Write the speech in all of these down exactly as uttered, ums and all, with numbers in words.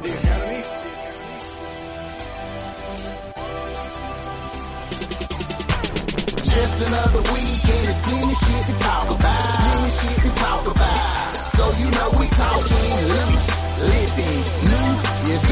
The Academy. Just another weekend, there's plenty shit to talk about. Plenty shit to talk about. So you know we talking loose, lippy, new, yes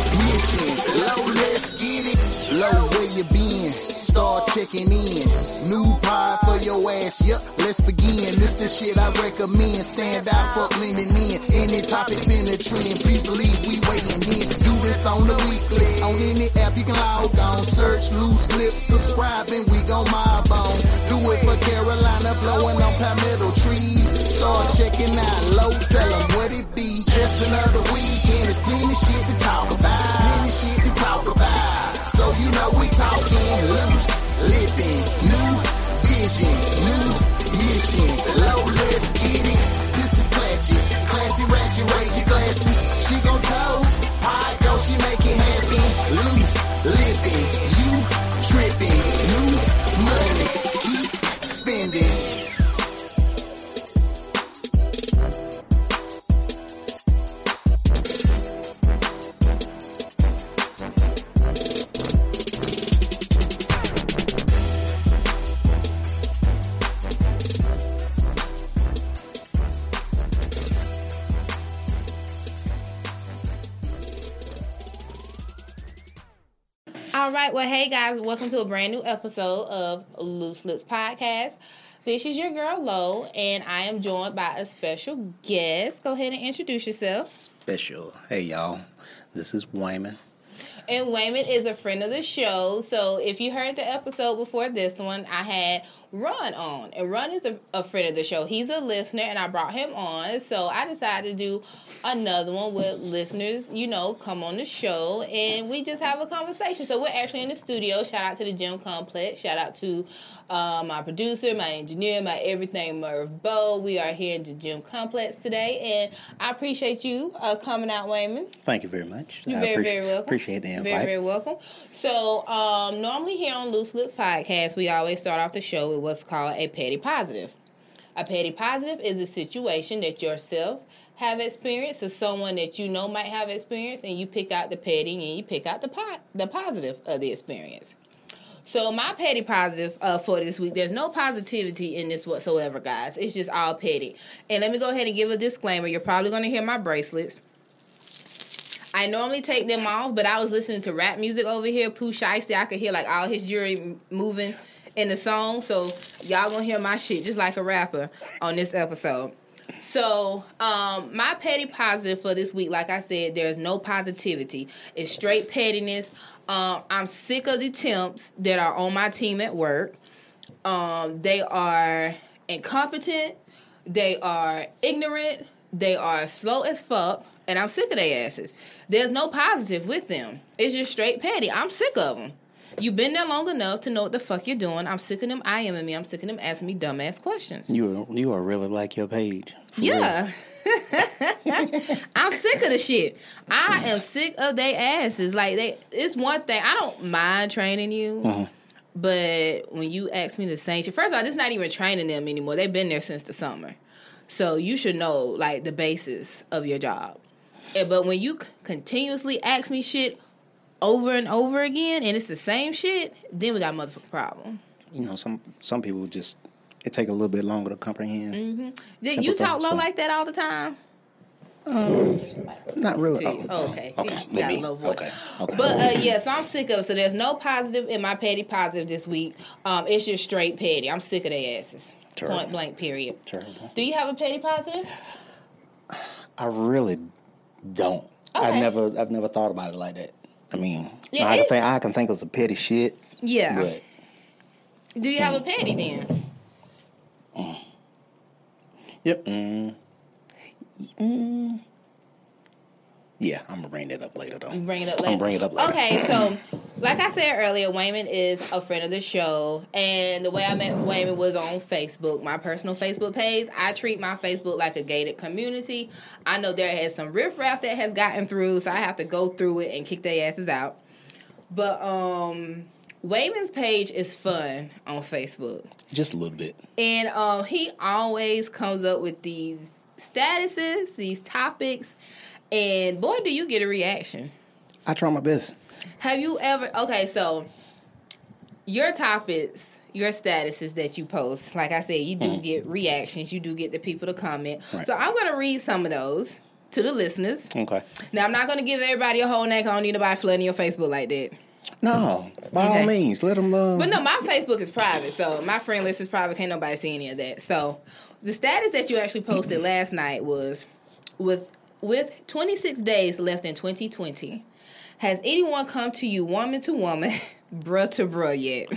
vision, new mission. Low, let's get it. Low, where you been? Start checking in. New pie for your ass, yep, let's begin. This the shit I recommend. Stand out, fuck leaning in. Any topic been a trend, please believe we weighing in. Do this on the weekly, on any app you can log on. Search Loose Lips, subscribe and we gon' mob on. Do it for Carolina, blowing on palmetto trees. Start checking out low, tell them what it be. Just another weekend, there's plenty shit to talk about. Plenty shit to talk about. So you know we talking loose, living, new vision, new mission. Low, let's get it. This is classy, classy, ratchet, raise your glasses. She gon' toes, high go, she make it happy. Loose, living, you tripping, new money, keep spending. All right, well, hey guys, welcome to a brand new episode of Loose Lips Podcast. This is your girl Lo, and I am joined by a special guest. Go ahead and introduce yourself. Special. Hey y'all, this is Wayman. And Wayman is a friend of the show, so if you heard the episode before this one, I had Ron on, and Ron is a, a friend of the show. He's a listener, and I brought him on, so I decided to do another one with listeners, you know, come on the show, and we just have a conversation. So we're actually in the studio. Shout out to the gym complex. Shout out to uh, my producer, my engineer, my everything, Murph Bo. We are here in the gym complex today, and I appreciate you uh, coming out, Wayman. Thank you very much. You're I very, very welcome. Appreciate the invite. Very, very welcome. So um, normally here on Loose Lips Podcast, we always start off the show with what's called a petty positive. A petty positive is a situation that yourself have experienced or someone that you know might have experienced, and you pick out the petty and you pick out the po- the positive of the experience. So my petty positive uh, for this week, there's no positivity in this whatsoever, guys. It's just all petty. And let me go ahead and give a disclaimer. You're probably going to hear my bracelets. I normally take them off, but I was listening to rap music over here. Pooh Shiesty, I could hear like all his jewelry moving in the song, so y'all gonna hear my shit just like a rapper on this episode. So, um, my petty positive for this week, like I said, there's no positivity. It's straight pettiness. Um, I'm sick of the temps that are on my team at work. Um, they are incompetent. They are ignorant. They are slow as fuck. And I'm sick of their asses. There's no positive with them. It's just straight petty. I'm sick of them. You've been there long enough to know what the fuck you're doing. I'm sick of them IMing me. I'm sick of them asking me dumbass questions. You are, you are really like your page. Yeah. I'm sick of the shit. I am sick of their asses. Like, they, it's one thing. I don't mind training you, uh-huh. but when you ask me the same shit, first of all, this is not even training them anymore. They've been there since the summer. So you should know, like, the basis of your job. And, but when you c- continuously ask me shit over and over again, and it's the same shit, then we got a motherfucking problem. You know, some some people just, it take a little bit longer to comprehend. Mm-hmm. Did you talk low so. like that all the time? Um, not really. Oh, oh, okay. Okay. You got a low voice. Okay. Okay. But, uh, yeah, so I'm sick of it. So there's no positive in my petty positive this week. Um, it's just straight petty. I'm sick of their asses. Terrible. Point blank, period. Terrible. Do you have a petty positive? I really don't. Okay. I've never I've never thought about it like that. I mean, yeah, I, can think, I can think of some petty shit. Yeah. But, Do you mm, have a petty mm, then? Mm. Yep. Mm. Mm. Yeah, I'm going to bring that up later, though. You bring it up later? I'm going to bring it up later. Okay, so, like I said earlier, Wayman is a friend of the show, and the way I met Wayman was on Facebook, my personal Facebook page. I treat my Facebook like a gated community. I know there has some riffraff that has gotten through, so I have to go through it and kick their asses out. But, um... Wayman's page is fun on Facebook. Just a little bit. And um, he always comes up with these statuses, these topics, And boy, do you get a reaction. I try my best. Have you ever... Okay, so your topics, your statuses that you post, like I said, you do mm. get reactions. You do get the people to comment. Right. So I'm going to read some of those to the listeners. Okay. Now, I'm not going to give everybody a whole neck. I don't need nobody flooding your Facebook like that. No, by okay. all means, let them love. But no, my Facebook is private, so my friend list is private. Can't nobody see any of that. So the status that you actually posted last night was, with with twenty-six days left in twenty twenty, has anyone come to you woman to woman, bruh to bruh yet?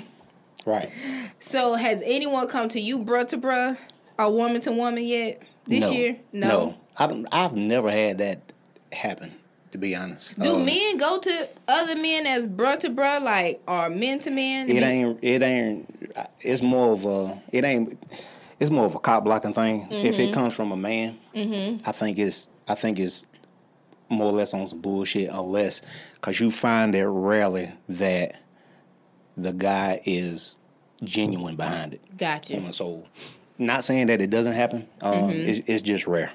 Right. So has anyone come to you bruh to bruh or woman to woman yet this no. year? No. No. I don't, I've never had that happen. To be honest, do um, men go to other men as bruh to bruh, like, or men to men? It ain't. It ain't. It's more of a. It ain't. It's more of a cop blocking thing. Mm-hmm. If it comes from a man, mm-hmm. I think it's. I think it's more or less on some bullshit, unless, because you find it rarely that the guy is genuine behind it. Gotcha. So, not saying that it doesn't happen. Um, mm-hmm. it's, it's just rare.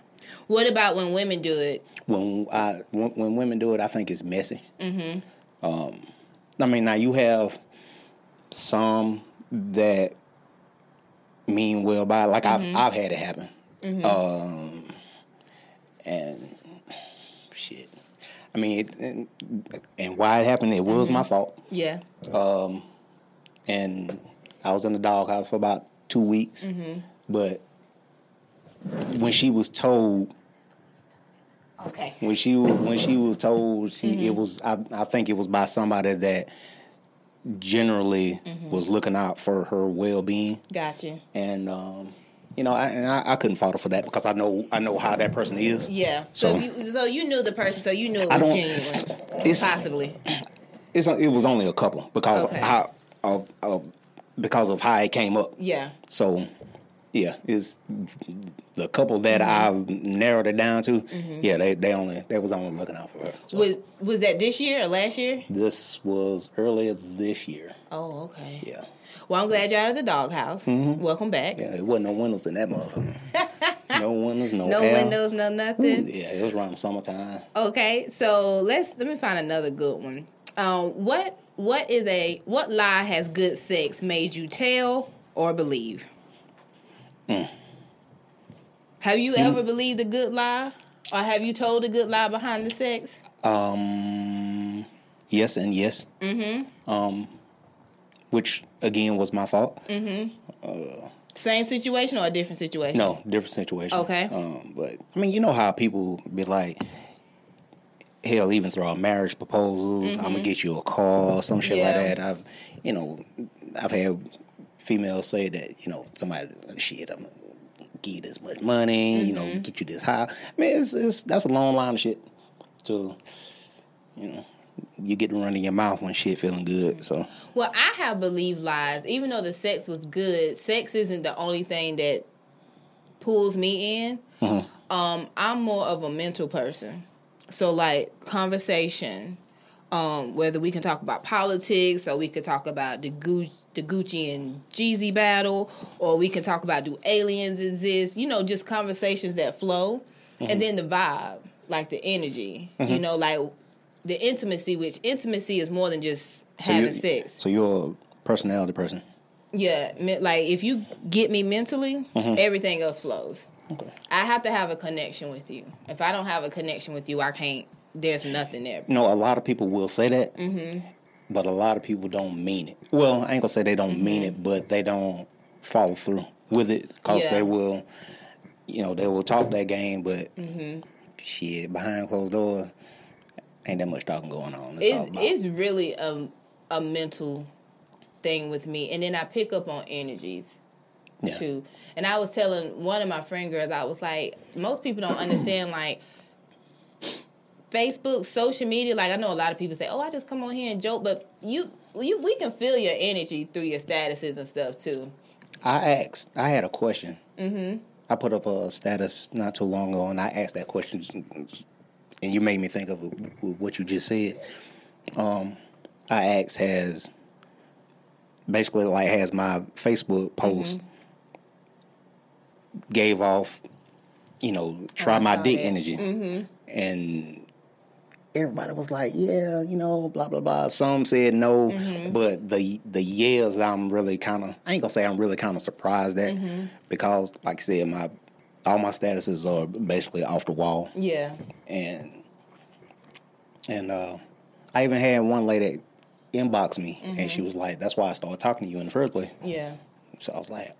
What about when women do it? When I when, when women do it, I think it's messy. Mm-hmm. Um, I mean, now you have some that mean well by it. Like mm-hmm. I've I've had it happen. Mm-hmm. Um, and shit. I mean, it, and, and why it happened? It was mm-hmm. my fault. Yeah. Um, and I was in the doghouse for about two weeks, mm-hmm. but. When she was told, okay. When she was when she was told, she mm-hmm. it was. I, I think it was by somebody that generally mm-hmm. was looking out for her well being. Gotcha. And um, you know, I, and I, I couldn't fault her for that because I know I know how that person is. Yeah. So, so you so you knew the person, so you knew it was genuine. It's, possibly. It's it was only a couple because okay. of how of, of because of how it came up. Yeah. So. Yeah, it's the couple that mm-hmm. I've narrowed it down to. Mm-hmm. Yeah, they, they only they was only looking out for her. So. Was was that this year or last year? This was earlier this year. Oh, okay. Yeah. Well, I'm glad you're out of the doghouse. Mm-hmm. Welcome back. Yeah, it wasn't no windows in that motherfucker. No windows, no no air. windows, no nothing. Ooh, yeah, it was around summertime. Okay, so let's let me find another good one. Um, what what is a what lie has good sex made you tell or believe? Mm. Have you ever mm. believed a good lie, or have you told a good lie behind the sex? Um, yes and yes. Mm-hmm. Um, which again was my fault. Mm-hmm. Uh, Same situation or a different situation? No, different situation. Okay. Um, but I mean, you know how people be like, hell, even throw out marriage proposals. Mm-hmm. I'm gonna get you a car, or some shit yeah. like that. I've, you know, I've had. Females say that, you know, somebody, shit, I'm going to give you this much money, mm-hmm. you know, get you this high. I mean, it's, it's that's a long line of shit. So, you know, you get to run in your mouth when shit feeling good, so. Well, I have believed lies. Even though the sex was good, sex isn't the only thing that pulls me in. Mm-hmm. Um, I'm more of a mental person. So, like, conversation. Um, whether we can talk about politics, or we could talk about the Gucci, the Gucci and Jeezy battle, or we can talk about do aliens exist, you know, just conversations that flow. Mm-hmm. And then the vibe, like the energy, mm-hmm. you know, like the intimacy, which intimacy is more than just so having sex. So you're a personality person? Yeah. Like if you get me mentally, mm-hmm. everything else flows. Okay. I have to have a connection with you. If I don't have a connection with you, I can't. There's nothing there. No, a lot of people will say that, mm-hmm. but a lot of people don't mean it. Well, I ain't gonna say they don't mm-hmm. mean it, but they don't follow through with it because yeah. they will, you know, they will talk that game, but mm-hmm. shit, behind closed doors, ain't that much talking going on. It's, it's, all about. It's really a, a mental thing with me, and then I pick up on energies. Yeah. Too. And I was telling one of my friend girls, I was like, most people don't understand, like, Facebook, social media, like I know a lot of people say, oh, I just come on here and joke, but you, you, we can feel your energy through your statuses and stuff, too. I asked, I had a question. Mm-hmm. I put up a status not too long ago, and I asked that question, and you made me think of what you just said. Um, I asked, has, basically, like, has my Facebook post mm-hmm. gave off you know, try oh, my dick it. energy. Mm-hmm. And everybody was like, yeah, you know, blah, blah, blah. Some said no, mm-hmm. but the the yeahs I'm really kind of, I ain't going to say I'm really kind of surprised at, mm-hmm. because, like I said, my all my statuses are basically off the wall. Yeah. And, and uh, I even had one lady inbox me, mm-hmm. and she was like, that's why I started talking to you in the first place. Yeah. So I was like...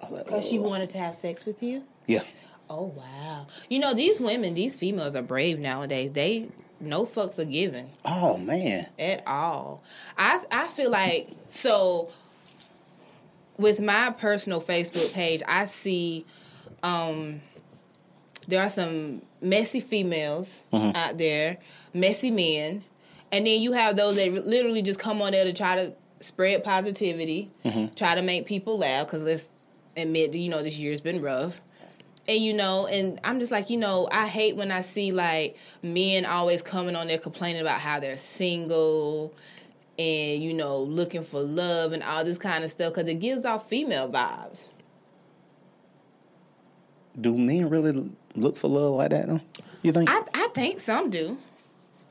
Because like, she wanted to have sex with you? Yeah. Oh, wow. You know, these women, these females are brave nowadays. They, no fucks are given. Oh, man. At all. I, I feel like, so, with my personal Facebook page, I see um, there are some messy females mm-hmm. out there, messy men, and then you have those that literally just come on there to try to spread positivity, mm-hmm. try to make people laugh, because let's admit that, you know, this year's been rough. And, you know, and I'm just like, you know, I hate when I see, like, men always coming on there complaining about how they're single and, you know, looking for love and all this kind of stuff, because it gives off female vibes. Do men really look for love like that, though? You think? I, I think some do.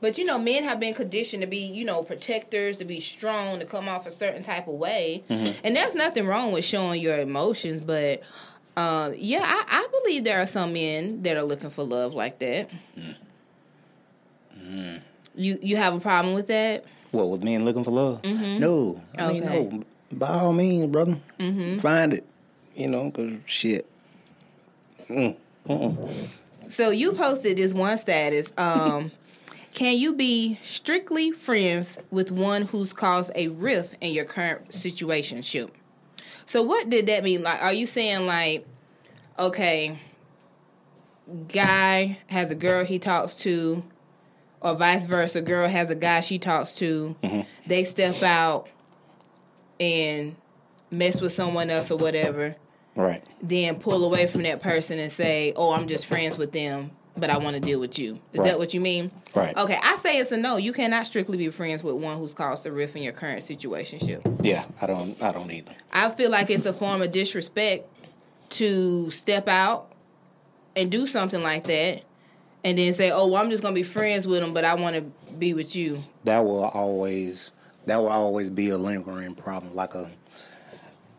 But, you know, men have been conditioned to be, you know, protectors, to be strong, to come off a certain type of way. Mm-hmm. And there's nothing wrong with showing your emotions, but, uh, yeah, I, I believe there are some men that are looking for love like that. Mm-hmm. You you have a problem with that? What, with men looking for love? Mm-hmm. No. I okay. mean, no. By all means, brother, mm-hmm. find it. You know, because shit. Mm. Mm-mm. So you posted this one status, um... Can you be strictly friends with one who's caused a rift in your current situationship? So what did that mean? Like, are you saying, like, okay, guy has a girl he talks to, or vice versa, girl has a guy she talks to, mm-hmm. they step out and mess with someone else or whatever, right? Then pull away from that person and say, oh, I'm just friends with them, but I want to deal with you. Is right. that what you mean? Right. Okay, I say it's a no. You cannot strictly be friends with one who's caused a rift in your current situationship. Yeah, I don't I don't either. I feel like it's a form of disrespect to step out and do something like that and then say, oh, well, I'm just going to be friends with them, but I want to be with you. That will always that will always be a lingering problem. Like a,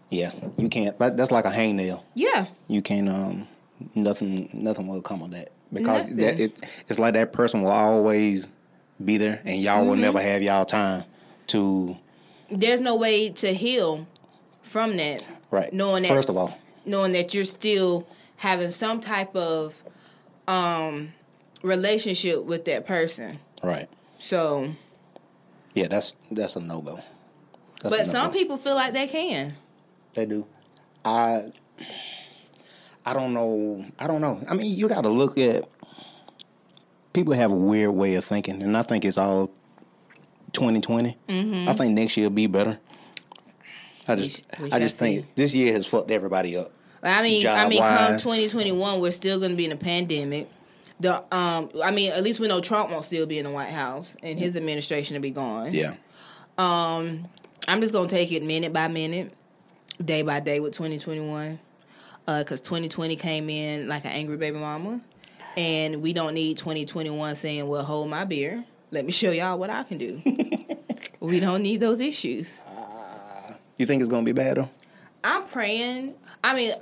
yeah, you can't, that's like a hangnail. Yeah. You can't, um, nothing, nothing will come of that. Because that, it, it's like that person will always be there, and y'all mm-hmm. will never have y'all time to... There's no way to heal from that. Right. Knowing that, First of all. Knowing that you're still having some type of um, relationship with that person. Right. So... Yeah, that's that's a no-go. That's but a no-go. Some people feel like they can. They do. I... I don't know. I don't know. I mean, you got to look at... People have a weird way of thinking, and I think it's all twenty twenty. Mm-hmm. I think next year will be better. I just we sh- we I just think see. This year has fucked everybody up. I mean, Job I mean, wise. Come twenty twenty-one, we're still going to be in a pandemic. The um, I mean, at least we know Trump won't still be in the White House, and his administration will be gone. Yeah. Um, I'm just going to take it minute by minute, day by day with twenty twenty-one. Because uh, twenty twenty came in like an angry baby mama. And we don't need twenty twenty-one saying, well, hold my beer. Let me show y'all what I can do. We don't need those issues. Uh, you think it's going to be bad, though? I'm praying. I mean,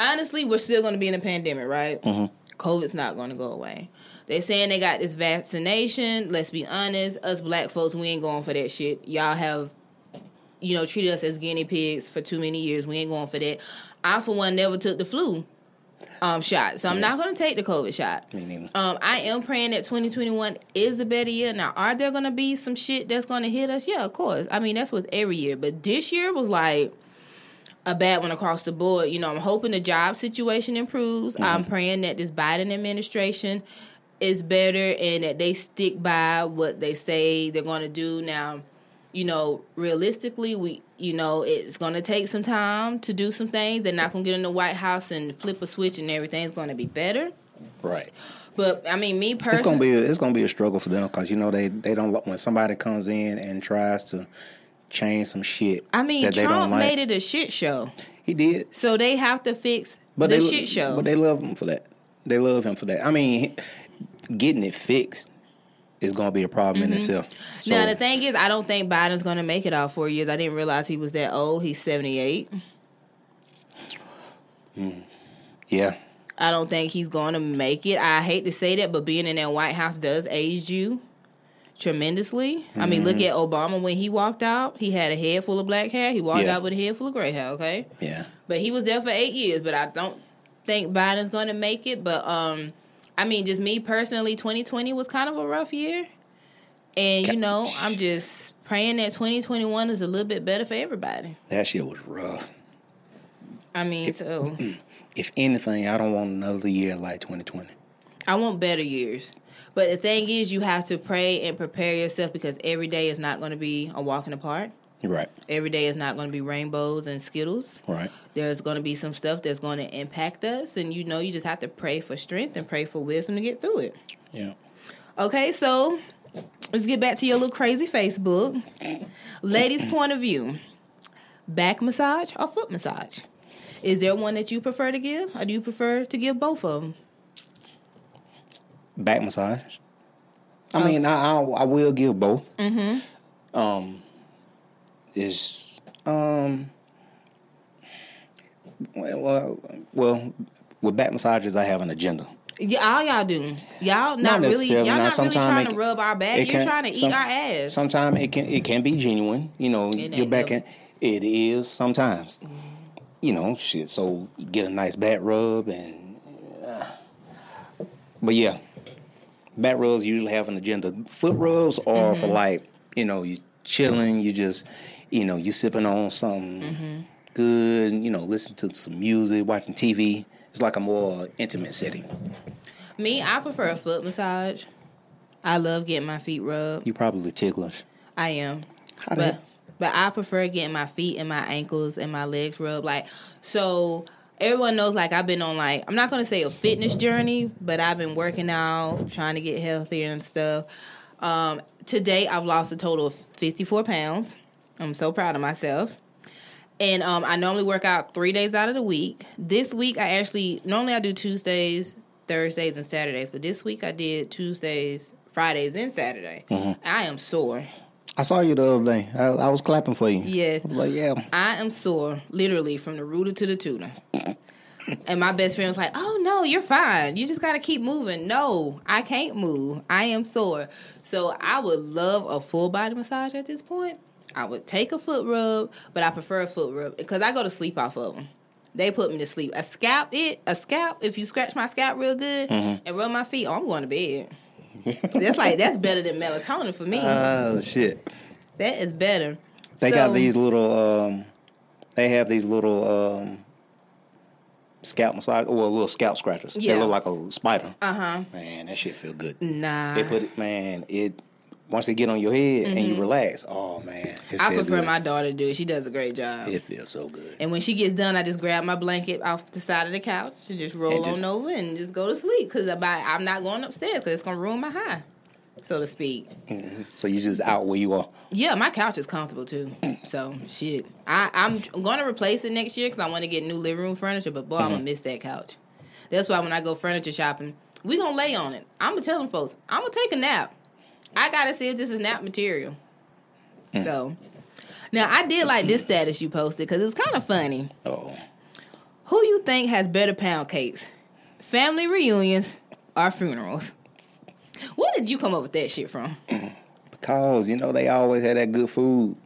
honestly, we're still going to be in a pandemic, right? Mm-hmm. COVID's not going to go away. They saying they got this vaccination. Let's be honest. Us black folks, we ain't going for that shit. Y'all have... you know, treated us as guinea pigs for too many years. We ain't going for that. I, for one, never took the flu um, shot, so I'm yeah. not going to take the COVID shot. Me neither. Um, I am praying that twenty twenty-one is the better year. Now, are there going to be some shit that's going to hit us? Yeah, of course. I mean, that's with every year. But this year was like a bad one across the board. You know, I'm hoping the job situation improves. Mm-hmm. I'm praying that this Biden administration is better and that they stick by what they say they're going to do now. You know, realistically, we, you know, it's going to take some time to do some things. They're not going to get in the White House and flip a switch and everything's going to be better. Right. But, I mean, me personally... It's going to be a, it's going to be a struggle for them because, you know, they, they don't... When somebody comes in and tries to change some shit... I mean, that Trump they don't like, made it a shit show. He did. So they have to fix But the they, shit show. But they love him for that. They love him for that. I mean, getting it fixed is going to be a problem mm-hmm. in itself. So, now, the thing is, I don't think Biden's going to make it all four years. I didn't realize he was that old. He's seventy-eight. Yeah. I don't think he's going to make it. I hate to say that, but being in that White House does age you tremendously. Mm-hmm. I mean, look at Obama when he walked out. He had a head full of black hair. He walked yeah. out with a head full of gray hair, okay? Yeah. But he was there for eight years, but I don't think Biden's going to make it. But, um, I mean, just me personally, twenty twenty was kind of a rough year. And, you know, I'm just praying that twenty twenty-one is a little bit better for everybody. That shit was rough. I mean, if, so... If anything, I don't want another year like twenty twenty. I want better years. But the thing is, you have to pray and prepare yourself because every day is not going to be a walk in the park. Right. Every day is not going to be rainbows and Skittles. Right. There's going to be some stuff that's going to impact us. And, you know, you just have to pray for strength and pray for wisdom to get through it. Yeah. Okay, so let's get back to your little crazy Facebook. Ladies' point of view, back massage or foot massage? Is there one that you prefer to give, or do you prefer to give both of them? Back massage. I okay. mean, I, I I will give both. Mm-hmm. Um, is um, well, well, with back massages, I have an agenda. Yeah, all y'all do. Y'all not, not really. Y'all not, not really trying to rub our back. You're can, trying to some, eat our ass. Sometimes it can it can be genuine. You know, your back can. It is sometimes. Mm-hmm. You know, shit, so get a nice back rub and... Uh, but yeah, back rubs usually have an agenda. Foot rubs are mm-hmm. for like, you know, you chilling, you just, you know, you sipping on something mm-hmm. good, you know, listen to some music, watching T V. It's like a more intimate setting. Me, I prefer a foot massage. I love getting my feet rubbed. You probably ticklish. I am. How but... But I prefer getting my feet and my ankles and my legs rubbed. Like, so everyone knows, like, I've been on, like, I'm not going to say a fitness journey, but I've been working out, trying to get healthier and stuff. Um, today, I've lost a total of fifty-four pounds. I'm so proud of myself. And um, I normally work out three days out of the week. This week, I actually, normally I do Tuesdays, Thursdays, and Saturdays. But this week, I did Tuesdays, Fridays, and Saturday. Mm-hmm. I am sore. I saw you the other day. I, I was clapping for you. Yes. I was like, yeah. I am sore, literally, from the rooter to the tuna. And my best friend was like, oh, no, you're fine. You just got to keep moving. No, I can't move. I am sore. So I would love a full body massage at this point. I would take a foot rub, but I prefer a foot rub because I go to sleep off of them. They put me to sleep. A scalp, it a scalp, if you scratch my scalp real good mm-hmm. and rub my feet, oh, I'm going to bed. That's like that's better than melatonin for me. Oh uh, shit, that is better. They so, got these little. Um, they have these little um, scalp massage or little scalp scratchers. Yeah. They look like a spider. Uh huh. Man, that shit feel good. Nah. They put it. Man, it once they get on your head mm-hmm. and you relax. Oh man, it I prefer good. My daughter to do it. She does a great job. It feels so good. And when she gets done, I just grab my blanket off the side of the couch and just roll and just, on over and just go to sleep because I'm not going upstairs because it's gonna ruin my high, so to speak. Mm-hmm. So you just out where you are. Yeah, my couch is comfortable too. So shit, I, I'm gonna replace it next year because I want to get new living room furniture. But boy, mm-hmm. I'm gonna miss that couch. That's why when I go furniture shopping, we gonna lay on it. I'm gonna tell them folks, I'm gonna take a nap. I gotta see if this is nap material. Mm. So, now I did like this status you posted because it was kind of funny. Oh, who you think has better pound cakes, family reunions or funerals? Where did you come up with that shit from? Because you know they always had that good food.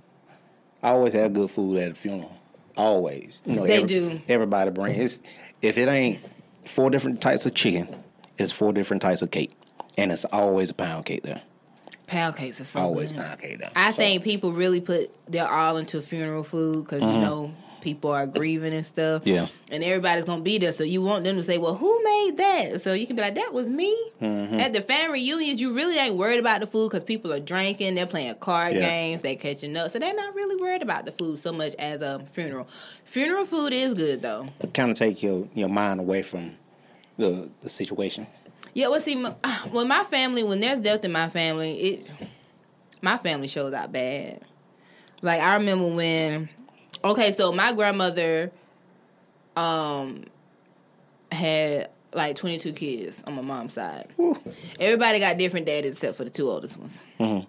I always have good food at a funeral. Always, you know, they every, do. Everybody brings. If it ain't four different types of chicken, it's four different types of cake, and it's always a pound cake there. Pound cakes are so always good. Pound cake, though. I so. think people really put their all into funeral food because, mm-hmm. you know, people are grieving and stuff. Yeah. And everybody's going to be there. So you want them to say, well, who made that? So you can be like, that was me. Mm-hmm. At the family reunions, you really ain't worried about the food because people are drinking. They're playing card yeah. games. They're catching up. So they're not really worried about the food so much as a funeral. Funeral food is good, though. It kind of take your, your mind away from the, the situation. Yeah, well, see, my, well, my family, when there's death in my family, it my family shows out bad. Like, I remember when, okay, so my grandmother, um, had like twenty-two kids on my mom's side. Ooh. Everybody got different daddies except for the two oldest ones. Mm-hmm.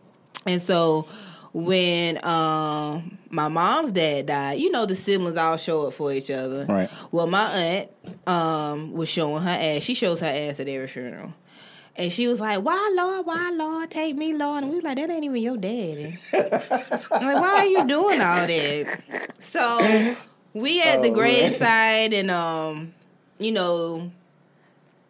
And so when um, my mom's dad died, you know, the siblings all show up for each other. Right. Well, my aunt um, was showing her ass. She shows her ass at every funeral. And she was like, why, Lord, why, Lord, take me, Lord? And we was like, that ain't even your daddy. I'm like, why are you doing all that? So we at oh, the graveside, and, um, you know,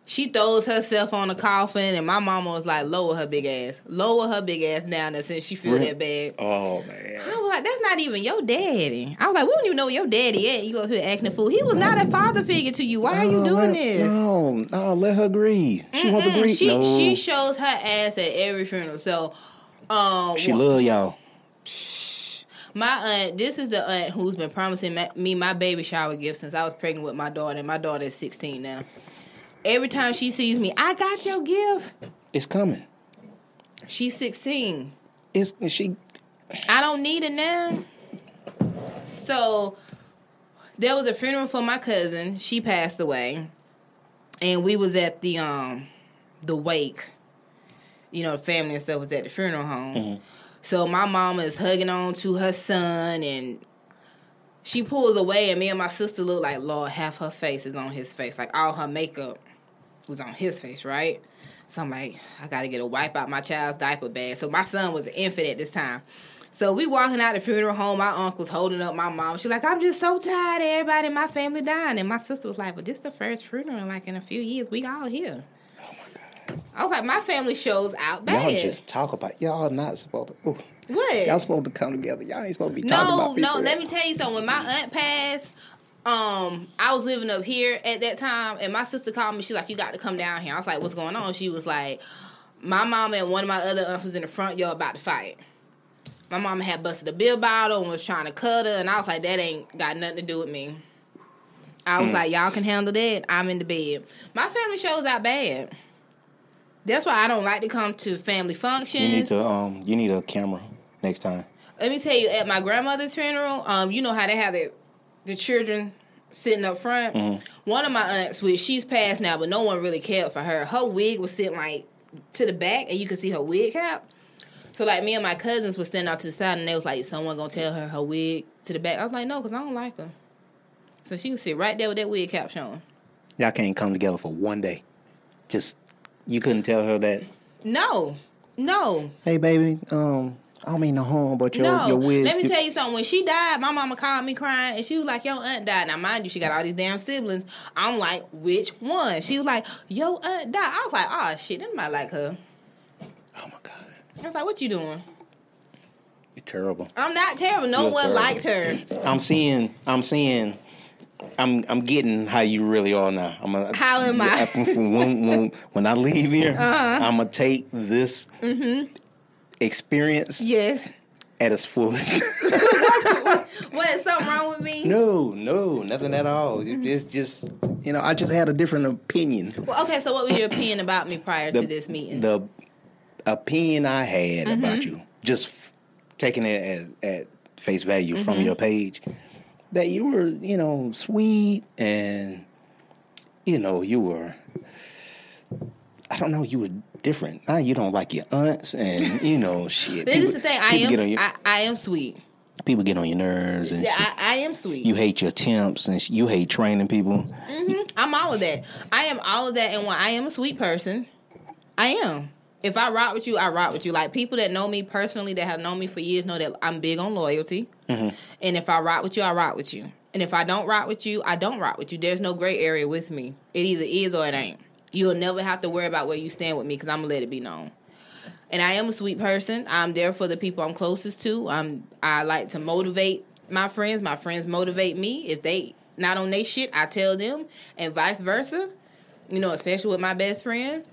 she throws herself on the coffin, and my mama was like, lower her big ass. Lower her big ass down there since she feel really? that bad. Oh, man. I was like, that's not even your daddy. I was like, we don't even know your daddy at. You up here acting a fool. He was not a father figure to you. Why oh, are you doing let, this? No, no, let her grieve. She Mm-mm. wants to grieve. She, no. she shows her ass at every funeral. So, um, she well, love y'all. My aunt, this is the aunt who's been promising me my baby shower gift since I was pregnant with my daughter, and my daughter is sixteen now. Every time she sees me, I got your gift. It's coming. She's sixteen. Is she? I don't need it now. So there was a funeral for my cousin. She passed away, and we was at the um the wake. You know, the family and stuff was at the funeral home. Mm-hmm. So my mama is hugging on to her son, and she pulls away, and me and my sister look like, Lord, half her face is on his face, like all her makeup was on his face, right? So I'm like, I gotta get a wipe out my child's diaper bag. So my son was an infant at this time. So we walking out the funeral home, my uncle's holding up my mom. She like, I'm just so tired of everybody in my family dying. And my sister was like, but this the first funeral like in a few years. We all here. Oh my God. I was like, my family shows out bad. Y'all just talk about, y'all not supposed to. Ooh. What? Y'all supposed to come together. Y'all ain't supposed to be talking no, about people. No, no, let me tell you something. When my aunt passed, Um, I was living up here at that time, and my sister called me. She's like, you got to come down here. I was like, what's going on? She was like, my mama and one of my other aunts was in the front yard about to fight. My mama had busted a beer bottle and was trying to cut her, and I was like, that ain't got nothing to do with me. I was mm. like, y'all can handle that. I'm in the bed. My family shows out bad. That's why I don't like to come to family functions. You need to, um, you need a camera next time. Let me tell you, at my grandmother's funeral, um, you know how they have their the children sitting up front. Mm-hmm. One of my aunts, which she's passed now, but no one really cared for her. Her wig was sitting like to the back, and you could see her wig cap. So like me and my cousins were standing off to the side, and they was like, someone gonna tell her her wig to the back. I was like, no, because I don't like her. So she can sit right there with that wig cap showing. Y'all can't come together for one day. Just, you couldn't tell her that? No, no. Hey, baby, um... I don't mean no harm, but your, no. your wig. Let me tell you something. When she died, my mama called me crying, and she was like, your aunt died. Now, mind you, she got all these damn siblings. I'm like, which one? She was like, your aunt died. I was like, oh, shit, them might like her. Oh, my God. I was like, what you doing? You're terrible. I'm not terrible. No You're one terrible. liked her. I'm seeing, I'm seeing, I'm I'm getting how you really are now. I'm a, how am I? From when, when, when I leave here, uh-huh. I'm going to take this. Mm-hmm. Experience, yes, at its fullest. what, what is something wrong with me? No, no, nothing at all. It, it's just, you know, I just had a different opinion. Well, okay, so what was your opinion about me prior the, to this meeting? The opinion I had mm-hmm. about you, just f- taking it as, at face value mm-hmm. from your page, that you were, you know, sweet and, you know, you were, I don't know, you were. Different. Now you don't like your aunts and, you know, shit. This people, is the thing. I am your, I, I am sweet. People get on your nerves and yeah, shit. I, I am sweet. You hate your temps and sh- you hate training people. Mm-hmm. I'm all of that. I am all of that. And when I am a sweet person, I am. If I rock with you, I rock with you. Like, people that know me personally, that have known me for years, know that I'm big on loyalty. Mm-hmm. And if I rock with you, I rock with you. And if I don't rock with you, I don't rock with you. There's no gray area with me. It either is or it ain't. You'll never have to worry about where you stand with me, because I'm going to let it be known. And I am a sweet person. I'm there for the people I'm closest to. I'm, I like to motivate my friends. My friends motivate me. If they not on their shit, I tell them, and vice versa, you know, especially with my best friend,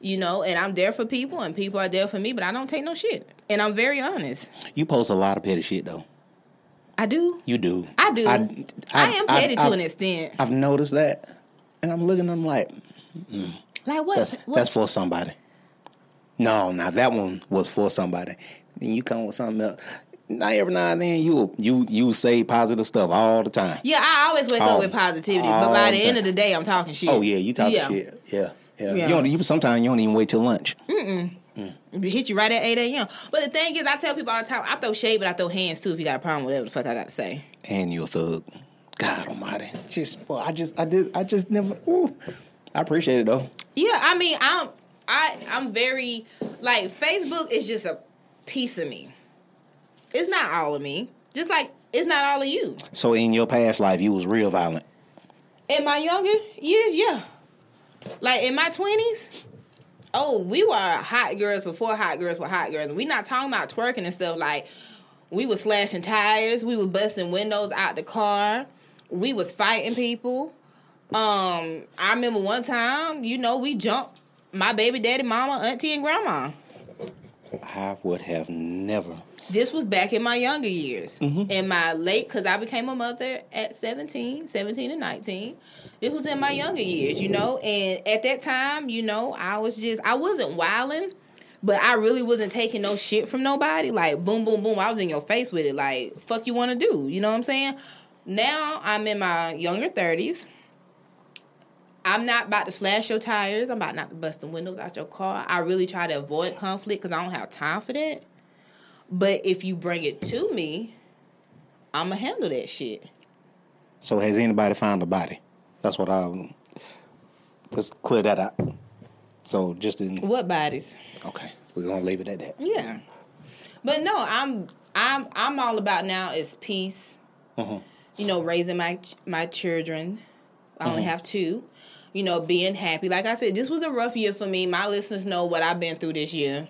you know, and I'm there for people, and people are there for me, but I don't take no shit. And I'm very honest. You post a lot of petty shit, though. I do. You do. I do. I, I, I am petty I, I, to I, an extent. I've noticed that. And I'm looking at them like... Mm. Like what? That's, what? That's for somebody. No, now that one was for somebody. Then you come with something else. Now every now and then you you you say positive stuff all the time. Yeah, I always wake all, up with positivity, but by the, the end of the day, I'm talking shit. Oh yeah, you talking yeah. shit. Yeah, yeah. yeah. You, don't, you sometimes you don't even wait till lunch. Mm-mm. Mm. It hit you right at eight a.m. But the thing is, I tell people all the time, I throw shade, but I throw hands too. If you got a problem with whatever the fuck I got to say. And you a thug, God Almighty. Just well, I just I did I just never. Ooh. I appreciate it though. Yeah, I mean, I'm I I'm very like Facebook is just a piece of me. It's not all of me. Just like it's not all of you. So in your past life, you was real violent. In my younger years, yeah. Like in my twenties, oh, we were hot girls before hot girls were hot girls. And we not talking about twerking and stuff. Like we was slashing tires. We were busting windows out the car. We was fighting people. Um, I remember one time, you know, we jumped my baby daddy, mama, auntie, and grandma. I would have never... This was back in my younger years. Mm-hmm. In my late, because I became a mother at seventeen, seventeen and nineteen. This was in my younger years, you know. And at that time, you know, I was just, I wasn't wilding, but I really wasn't taking no shit from nobody. Like, boom, boom, boom, I was in your face with it. Like, fuck you want to do? You know what I'm saying? Now, I'm in my younger thirties. I'm not about to slash your tires. I'm about not to bust the windows out your car. I really try to avoid conflict because I don't have time for that. But if you bring it to me, I'ma handle that shit. So has anybody found a body? That's what I... Let's clear that up. So just in... What bodies? Okay. We're gonna leave it at that. Yeah. But no, I'm I'm I'm all about now is peace. Mm-hmm. You know, raising my my children. I mm-hmm. only have two. You know, being happy. Like I said, this was a rough year for me. My listeners know what I've been through this year.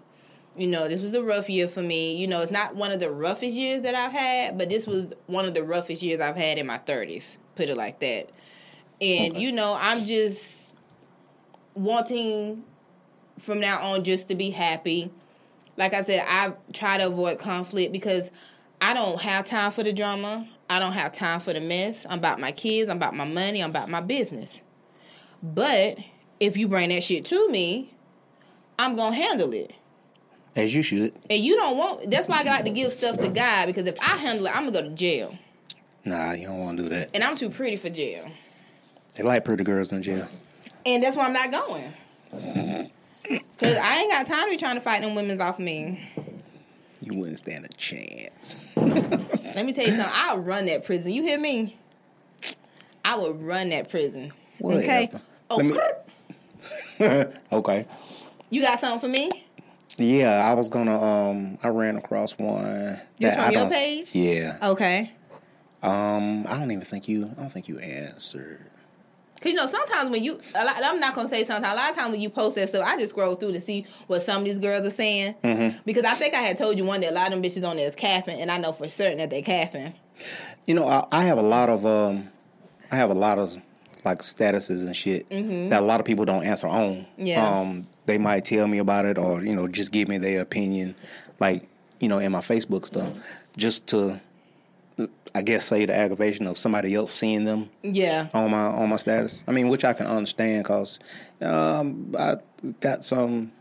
You know, this was a rough year for me. You know, it's not one of the roughest years that I've had, but this was one of the roughest years I've had in my thirties, put it like that. And, okay. you know, I'm just wanting from now on just to be happy. Like I said, I try to avoid conflict because I don't have time for the drama. I don't have time for the mess. I'm about my kids. I'm about my money. I'm about my business. But if you bring that shit to me, I'm going to handle it. As you should. And you don't want... That's why I like to give stuff to God, because if I handle it, I'm going to go to jail. Nah, you don't want to do that. And I'm too pretty for jail. They like pretty girls in jail. And that's why I'm not going. Because I ain't got time to be trying to fight them women's off me. You wouldn't stand a chance. Let me tell you something. I'll run that prison. You hear me? I would run that prison. What okay? Oh, me... Okay. You got something for me? Yeah, I was gonna. Um, I ran across one. Just from I your page? Yeah. Okay. Um, I don't even think you. I don't think you answered. Cause you know sometimes when you, a lot, I'm not gonna say sometimes. A lot of times when you post that stuff, I just scroll through to see what some of these girls are saying. Mm-hmm. Because I think I had told you one day a lot of them bitches on there is capping, and I know for certain that they capping. You know, I, I have a lot of. Um, I have a lot of. Like statuses and shit mm-hmm. that a lot of people don't answer on. Yeah. Um, they might tell me about it or, you know, just give me their opinion, like, you know, in my Facebook stuff, just to, I guess, say the aggravation of somebody else seeing them. Yeah. On my on my status. I mean, which I can understand because um, I got some.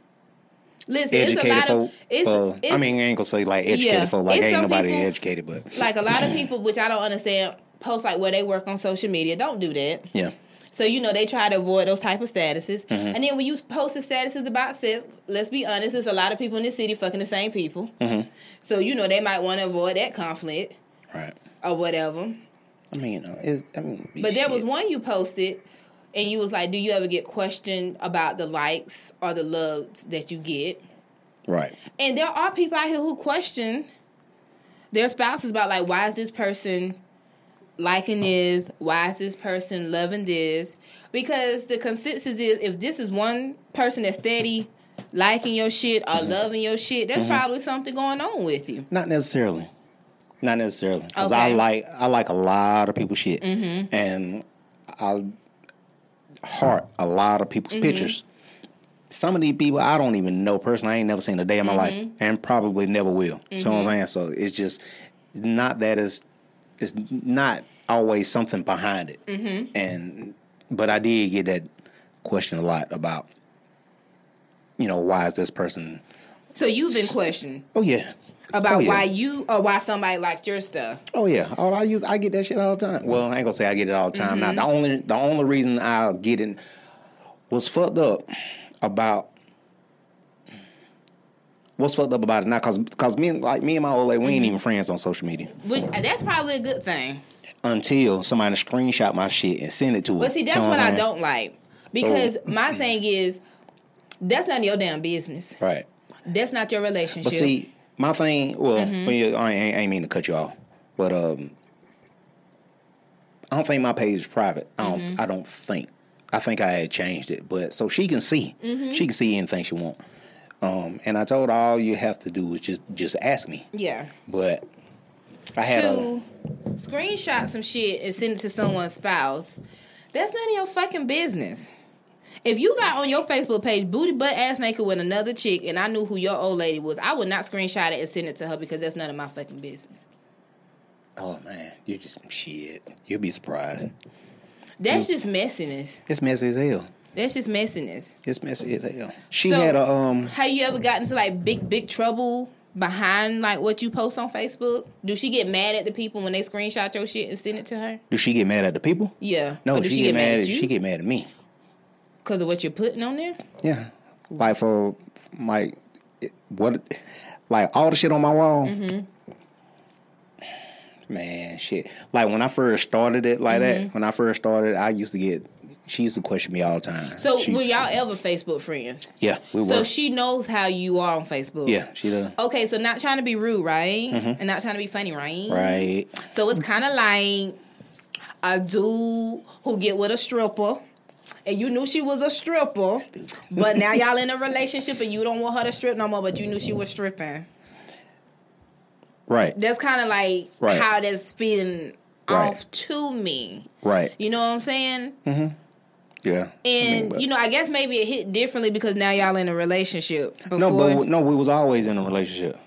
Listen, educated it's a lot of, it's, uh, it's, I mean, I ain't gonna say like educated yeah, folk, like ain't nobody people, educated, but like a lot of people, which I don't understand. Post like where they work on social media. Don't do that. Yeah. So, you know, they try to avoid those type of statuses. Mm-hmm. And then when you post the statuses about sex, let's be honest, there's a lot of people in this city fucking the same people. Mm-hmm. So, you know, they might want to avoid that conflict. Right. Or whatever. I mean, you know, it's... I mean, but shit. There was one you posted, and you was like, do you ever get questioned about the likes or the loves that you get? Right. And there are people out here who question their spouses about, like, why is this person... liking this, why is this person loving this? Because the consensus is if this is one person that's steady liking your shit or mm-hmm. loving your shit, there's mm-hmm. probably something going on with you. Not necessarily. Not necessarily. Because okay. I like I like a lot of people's shit. Mm-hmm. And I heart a lot of people's mm-hmm. pictures. Some of these people I don't even know personally. I ain't never seen a day in my mm-hmm. life and probably never will. Mm-hmm. So, you know what I'm saying? So it's just not that it's It's not always something behind it, mm-hmm. and but I did get that question a lot about, you know, why is this person? So you've been questioned. Oh yeah. about oh, yeah. why you or why somebody liked your stuff. Oh yeah, all I use I get that shit all the time. Well, I ain't gonna say I get it all the time. Mm-hmm. Now the only the only reason I get it was fucked up about what's fucked up about it now, cause cause me like me and my old lady, we ain't even friends on social media. Which that's probably a good thing. Until somebody screenshot my shit and send it to us. But see, that's what I don't like, because so, my thing is that's none of your damn business. Right. That's not your relationship. But see, my thing, well, mm-hmm. well I, ain't, I ain't mean to cut you off, but um, I don't think my page is private. I don't. Mm-hmm. I don't think. I think I had changed it, but so she can see. Mm-hmm. She can see anything she wants. Um, and I told her all you have to do is just just ask me. Yeah. But I had to a, screenshot some shit and send it to someone's spouse. That's none of your fucking business. If you got on your Facebook page booty butt ass naked with another chick and I knew who your old lady was, I would not screenshot it and send it to her, because that's none of my fucking business. Oh man, you just shit. You'll be surprised. That's you, just messiness. It's messy as hell. That's just messiness. It's messy as hell. She so, had a um. Have you ever gotten into like big big trouble behind like what you post on Facebook? Do she get mad at the people when they screenshot your shit and send it to her? Do she get mad at the people? Yeah. No, she, she get, get mad, mad at you? She get mad at me. Because of what you're putting on there? Yeah. Like for like what? Like all the shit on my wall. Mm-hmm. Man, shit. Like when I first started it like mm-hmm. that. When I first started, I used to get. She used to question me all the time. So She's, were y'all ever Facebook friends? Yeah, we were. So she knows how you are on Facebook. Yeah, she does. Okay, so not trying to be rude, right? Mm-hmm. And not trying to be funny, right? Right. So it's kind of like a dude who get with a stripper, and you knew she was a stripper, but now y'all in a relationship and you don't want her to strip no more, but you knew she was stripping. Right. That's kind of like right. how that's feeding right. off to me. Right. You know what I'm saying? Mm-hmm. Yeah. And, I mean, you know, I guess maybe it hit differently because now y'all in a relationship. Before. No, but we, no, we was always in a relationship.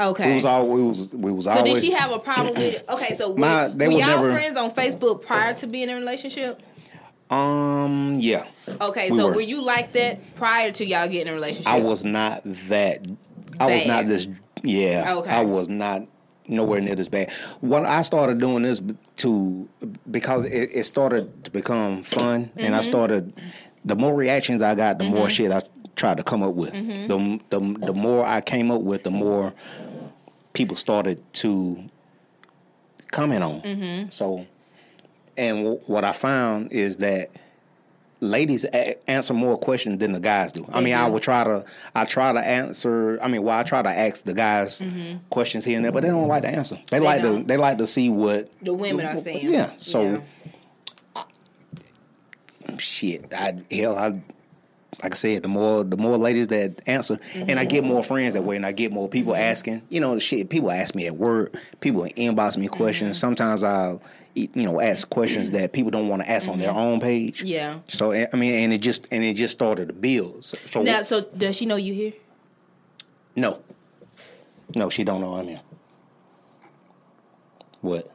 Okay. We was, all, we was, we was so always. So did she have a problem with it? Okay, so My, were, were y'all never, friends on Facebook prior to being in a relationship? Um, yeah. Okay, we so were. were you like that prior to y'all getting in a relationship? I was not that. Bad. I was not this. Yeah. Okay. I was not. Nowhere near this bad. When I started doing this to, because it, it started to become fun, mm-hmm. and I started, the more reactions I got, the mm-hmm. more shit I tried to come up with. Mm-hmm. The, the the more I came up with, the more people started to comment on. Mm-hmm. So, and w- what I found is that ladies a- answer more questions than the guys do. I mean, mm-hmm. I would try to, I try to answer. I mean, well, I try to ask the guys mm-hmm. questions here and there, but they don't like to answer. They, they like don't. to, they like to see what the women are saying. Yeah. So, yeah. I, shit. I hell, I like I said, the more, the more ladies that answer, mm-hmm. and I get more friends that way, and I get more people mm-hmm. asking. You know, shit. People ask me at work. People inbox me questions. Mm-hmm. Sometimes I'll. You know, ask questions that people don't want to ask mm-hmm. on their own page. Yeah. So I mean, and it just and it just started to build. So, so now, so does she know you here? No, no, she don't know I'm here. What?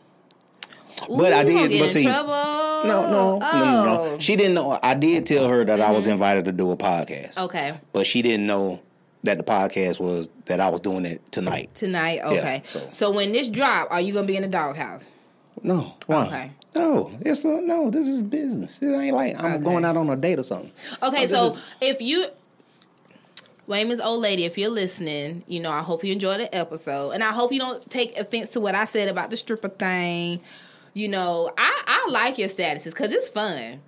Ooh, but I did. But see, trouble. no, no, oh. no, no, no. She didn't know. I did tell her that mm-hmm. I was invited to do a podcast. Okay. But she didn't know that the podcast was that I was doing it tonight. Tonight, okay. Yeah, so. so when this drop, are you gonna be in the doghouse? No. Why? Okay. No. It's a, no, this is business. It ain't like I'm okay. going out on a date or something. Okay, no, so is... if you... Wayman's old lady, if you're listening, you know, I hope you enjoy the episode. And I hope you don't take offense to what I said about the stripper thing. You know, I, I like your statuses because it's fun.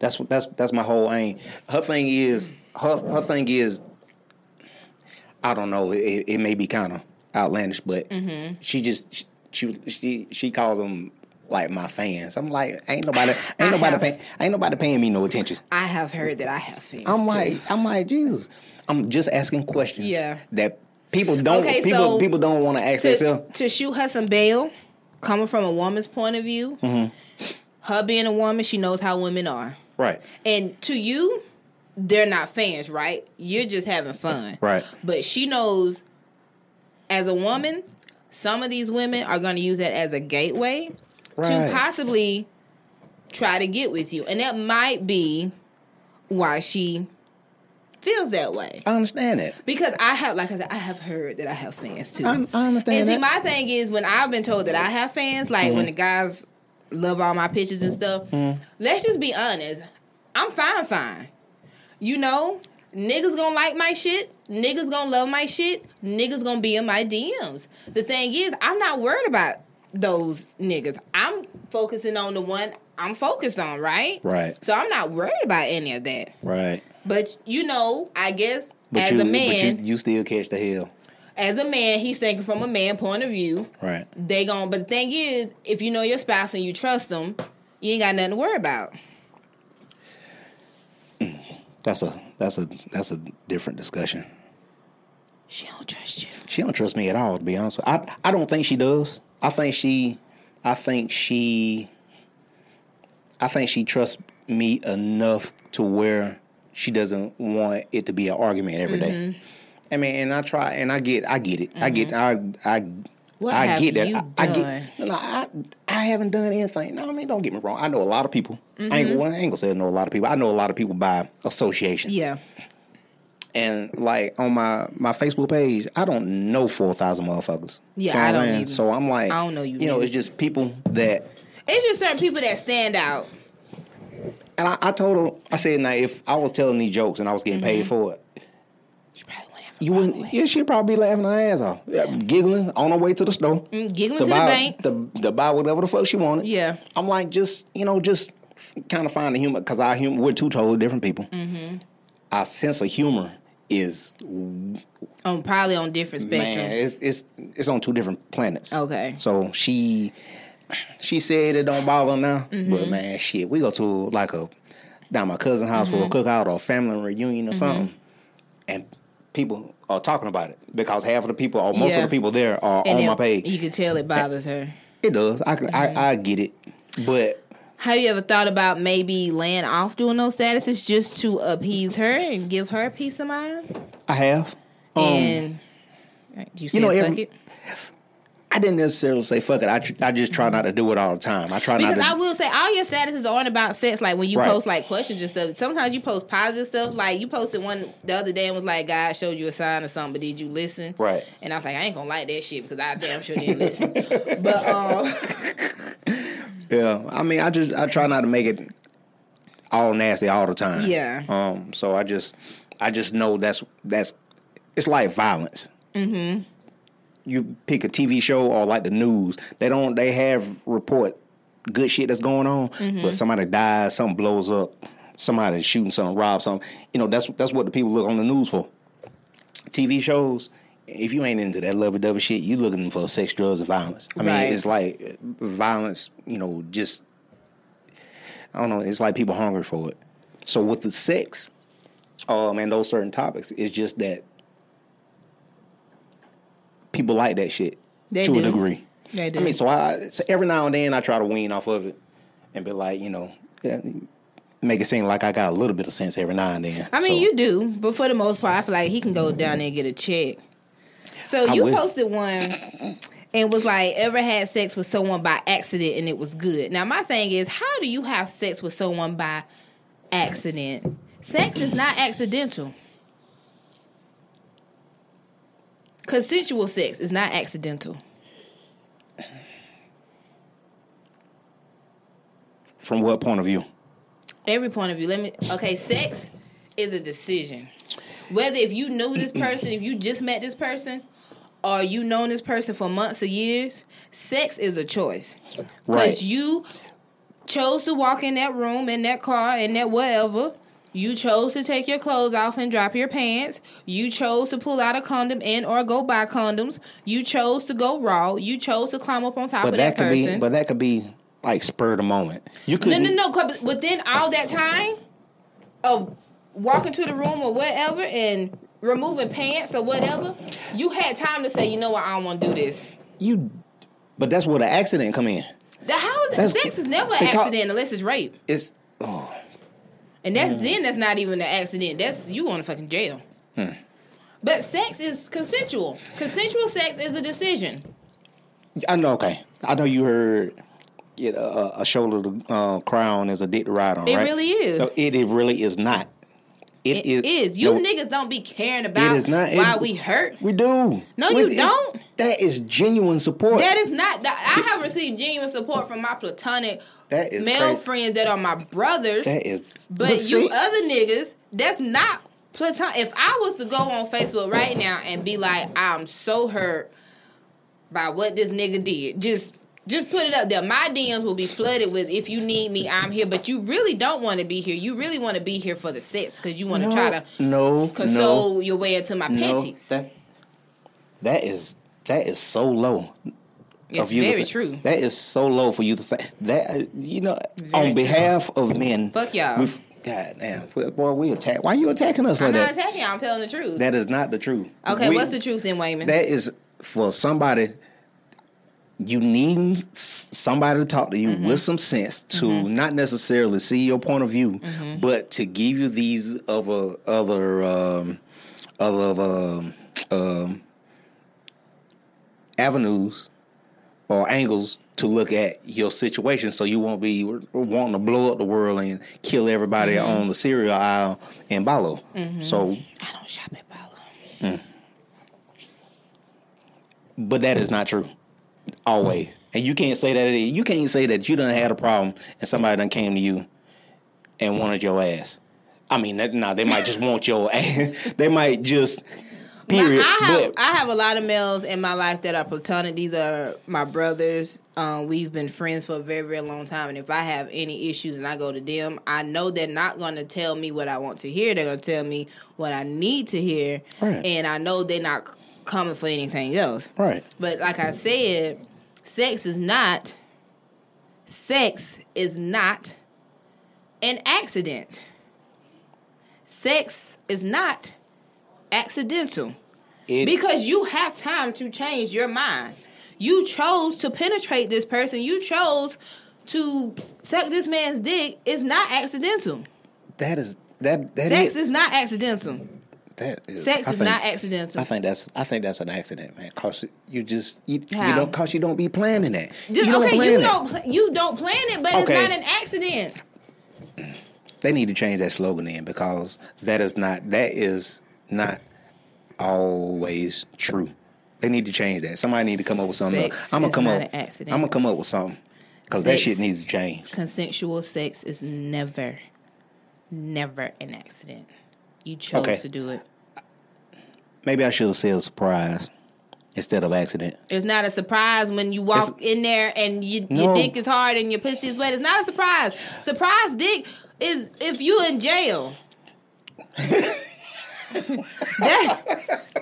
That's that's that's my whole aim. Her thing is... Her, her thing is... I don't know. It, it may be kind of outlandish, but mm-hmm. she just... She, She she she calls them like my fans. I'm like, ain't nobody ain't nobody paying ain't nobody paying me no attention. I have heard that I have fans. I'm like too. I'm like Jesus. I'm just asking questions yeah. that people don't okay, people so people don't want to ask themselves. To shoot her some bail, coming from a woman's point of view, mm-hmm. her being a woman, she knows how women are. Right. And to you, they're not fans, right? You're just having fun, right? But she knows, as a woman. Some of these women are going to use that as a gateway right. to possibly try to get with you. And that might be why she feels that way. I understand that. Because I have, like I said, I have heard that I have fans too. I, I understand and that. And see, my thing is, when I've been told that I have fans, like mm-hmm. when the guys love all my pictures and stuff, mm-hmm. let's just be honest. I'm fine, fine. You know, niggas gonna like my shit. Niggas gonna love my shit. Niggas gonna be in my D Ms. The thing is, I'm not worried about those niggas. I'm focusing on the one I'm focused on, right? Right. So I'm not worried about any of that. Right. But, you know, I guess but as you, a man... But you, you still catch the hell. As a man, he's thinking from a man point of view. Right. They gon'... But the thing is, if you know your spouse and you trust them, you ain't got nothing to worry about. That's a that's a that's a different discussion. She don't trust you. She don't trust me at all, to be honest with you. I, I don't think she does. I think she I think she I think she trusts me enough to where she doesn't want it to be an argument every mm-hmm. day. I mean, and I try and I get I get it. Mm-hmm. I get I I What I have get that. You I, done? I get no, no, I I haven't done anything. No, I mean, don't get me wrong. I know a lot of people. Mm-hmm. I, ain't, well, I ain't gonna say I know a lot of people. I know a lot of people by association. Yeah. And like on my, my Facebook page, I don't know four thousand motherfuckers. Yeah, so I don't. Either. So I'm like, I don't know you. You know, it's just people that. It's just certain people that stand out. And I, I told her, I said, now if I was telling these jokes and I was getting mm-hmm. paid for it. She probably You wouldn't, yeah, she'd probably be laughing her ass off, yeah, giggling on her way to the store, mm, giggling to, to buy, the bank, to, to buy whatever the fuck she wanted. Yeah, I'm like, just you know, just kind of find the humor because our humor, we're two totally different people. Mm-hmm. Our sense of humor is on probably on different spectrums. Man, it's it's it's on two different planets. Okay, so she she said it don't bother her now, mm-hmm. but man, shit, we go to like a down my cousin's house mm-hmm. for a cookout or a family reunion or mm-hmm. something, and. People are talking about it because half of the people, or most yeah. of the people there, are and on it, my page. You can tell it bothers her. It does. I, mm-hmm. I I get it, but have you ever thought about maybe laying off doing those statuses just to appease her and give her peace of mind? I have. Um, and you say you know, fuck every, it? I didn't necessarily say fuck it. I tr- I just try not to do it all the time. I try because not to... I will say all your statuses aren't about sex. Like when you right. post like questions and stuff, sometimes you post positive stuff. Like you posted one the other day and was like, God showed you a sign or something, but did you listen? Right. And I was like, I ain't gonna like that shit because I damn sure didn't listen. But um yeah, I mean I just I try not to make it all nasty all the time. Yeah. Um so I just I just know that's that's it's like violence. Mm-hmm. You pick a T V show or like the news. They don't. They have report good shit that's going on, mm-hmm. but somebody dies, something blows up, somebody shooting something, rob something. You know that's that's what the people look on the news for. T V shows. If you ain't into that lovey dovey shit, you looking for sex, drugs, and violence. I mean, right. it's like violence. You know, just I don't know. It's like people hungry for it. So with the sex, um, and those certain topics, it's just that. People like that shit they to do. a degree. They do. I mean, so I so every now and then I try to wean off of it and be like, you know, make it seem like I got a little bit of sense every now and then. I mean, so. You do, but for the most part, I feel like he can go down there and get a check. So I you will. Posted one and was like, ever had sex with someone by accident and it was good. Now, my thing is, how do you have sex with someone by accident? Sex is not accidental. Consensual sex is not accidental. From what point of view? Every point of view. Let me. Okay, sex is a decision. Whether if you knew this person, if you just met this person, or you known this person for months or years, sex is a choice. Right. Because you chose to walk in that room, in that car, in that whatever. You chose to take your clothes off and drop your pants. You chose to pull out a condom and or go buy condoms. You chose to go raw. You chose to climb up on top but of that, that could person. Be, but that could be like spur of the moment. You could no, no, no. Cause within all that time of walking to the room or whatever and removing pants or whatever, you had time to say, you know what, I don't want to do this. You, but that's where the accident come in. The how that's, sex is never an accident unless it's rape. It's oh. And that's mm. then that's not even an accident. That's you going to fucking jail. Hmm. But sex is consensual. Consensual sex is a decision. I know. Okay, I know you heard it, uh, a shoulder to uh, cry on is a dick to ride on. It right? really is. No, it, it really is not. It, it is. is. You no, niggas don't be caring about it is not, why it, we hurt. We do. No, you it, don't. It, that is genuine support. That is not. That, I have received genuine support from my platonic that is male crazy. friends that are my brothers. That is. But, but see, you other niggas, that's not platonic. If I was to go on Facebook right now and be like, I'm so hurt by what this nigga did, just... Just put it up there. My D Ms will be flooded with, if you need me, I'm here. But you really don't want to be here. You really want to be here for the sex because you want to no, try to no, console no, your way into my panties. No, that, that is that is so low. It's very true. That is so low for you to think. That, you know, very on true. behalf of men. Fuck y'all. God damn. Boy, we attack. Why are you attacking us I'm like that? I'm not attacking y'all. I'm telling the truth. That is not the truth. Okay, we, what's the truth then, Wayman? That is for somebody... You need somebody to talk to you mm-hmm. with some sense to mm-hmm. not necessarily see your point of view, mm-hmm. but to give you these other other um, other um, avenues or angles to look at your situation, so you won't be wanting to blow up the world and kill everybody mm-hmm. on the cereal aisle in Balo. Mm-hmm. So I don't shop at Balo, mm. but that is not true. Always. And you can't say that it is. You can't say that you done had a problem and somebody done came to you and wanted your ass. I mean, that, nah, they might just want your ass. They might just, period. Now, I, have, but, I have a lot of males in my life that are platonic. These are my brothers. Um, we've been friends for a very, very long time. And if I have any issues and I go to them, I know they're not going to tell me what I want to hear. They're going to tell me what I need to hear. Right. And I know they're not... common for anything else. Right. But like I said, sex is not sex is not an accident. Sex is not accidental. It, because you have time to change your mind. You chose to penetrate this person. You chose to suck this man's dick. It's not accidental. That is that that sex is, is not accidental. That is, Sex I is think, not accidental. I think that's I think that's an accident, man. Cause you just you, How? you don't cause you don't be planning that. Just, you don't okay, plan you it. don't you don't plan it, but okay. it's not an accident. They need to change that slogan in because that is not that is not always true. They need to change that. Somebody need to come up with something. Sex I'm gonna come up. I'm gonna come up with something because that shit needs to change. Consensual sex is never, never an accident. You chose okay. to do it. Maybe I should have said surprise instead of accident. It's not a surprise when you walk it's, in there and you, no. your dick is hard and your pussy is wet. It's not a surprise. Surprise dick is if you in jail. that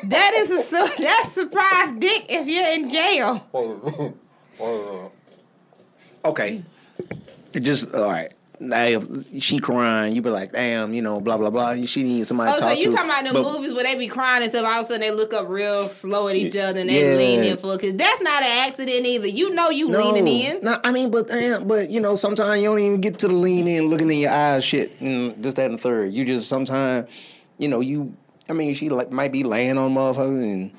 that is a that's surprise dick if you're in jail. Okay, just all right. Like if she crying, you be like, damn, you know, blah blah blah. She needs somebody. Oh, to talk so you to, talking about the movies where they be crying and stuff? All of a sudden they look up real slow at each other and they yeah. lean in for because that's not an accident either. You know, you no, leaning in. No, I mean, but damn, but you know, sometimes you don't even get to the lean in, looking in your eyes, shit, and this, that, and the third. You just sometimes, you know, you. I mean, she like might be laying on motherfuckers and.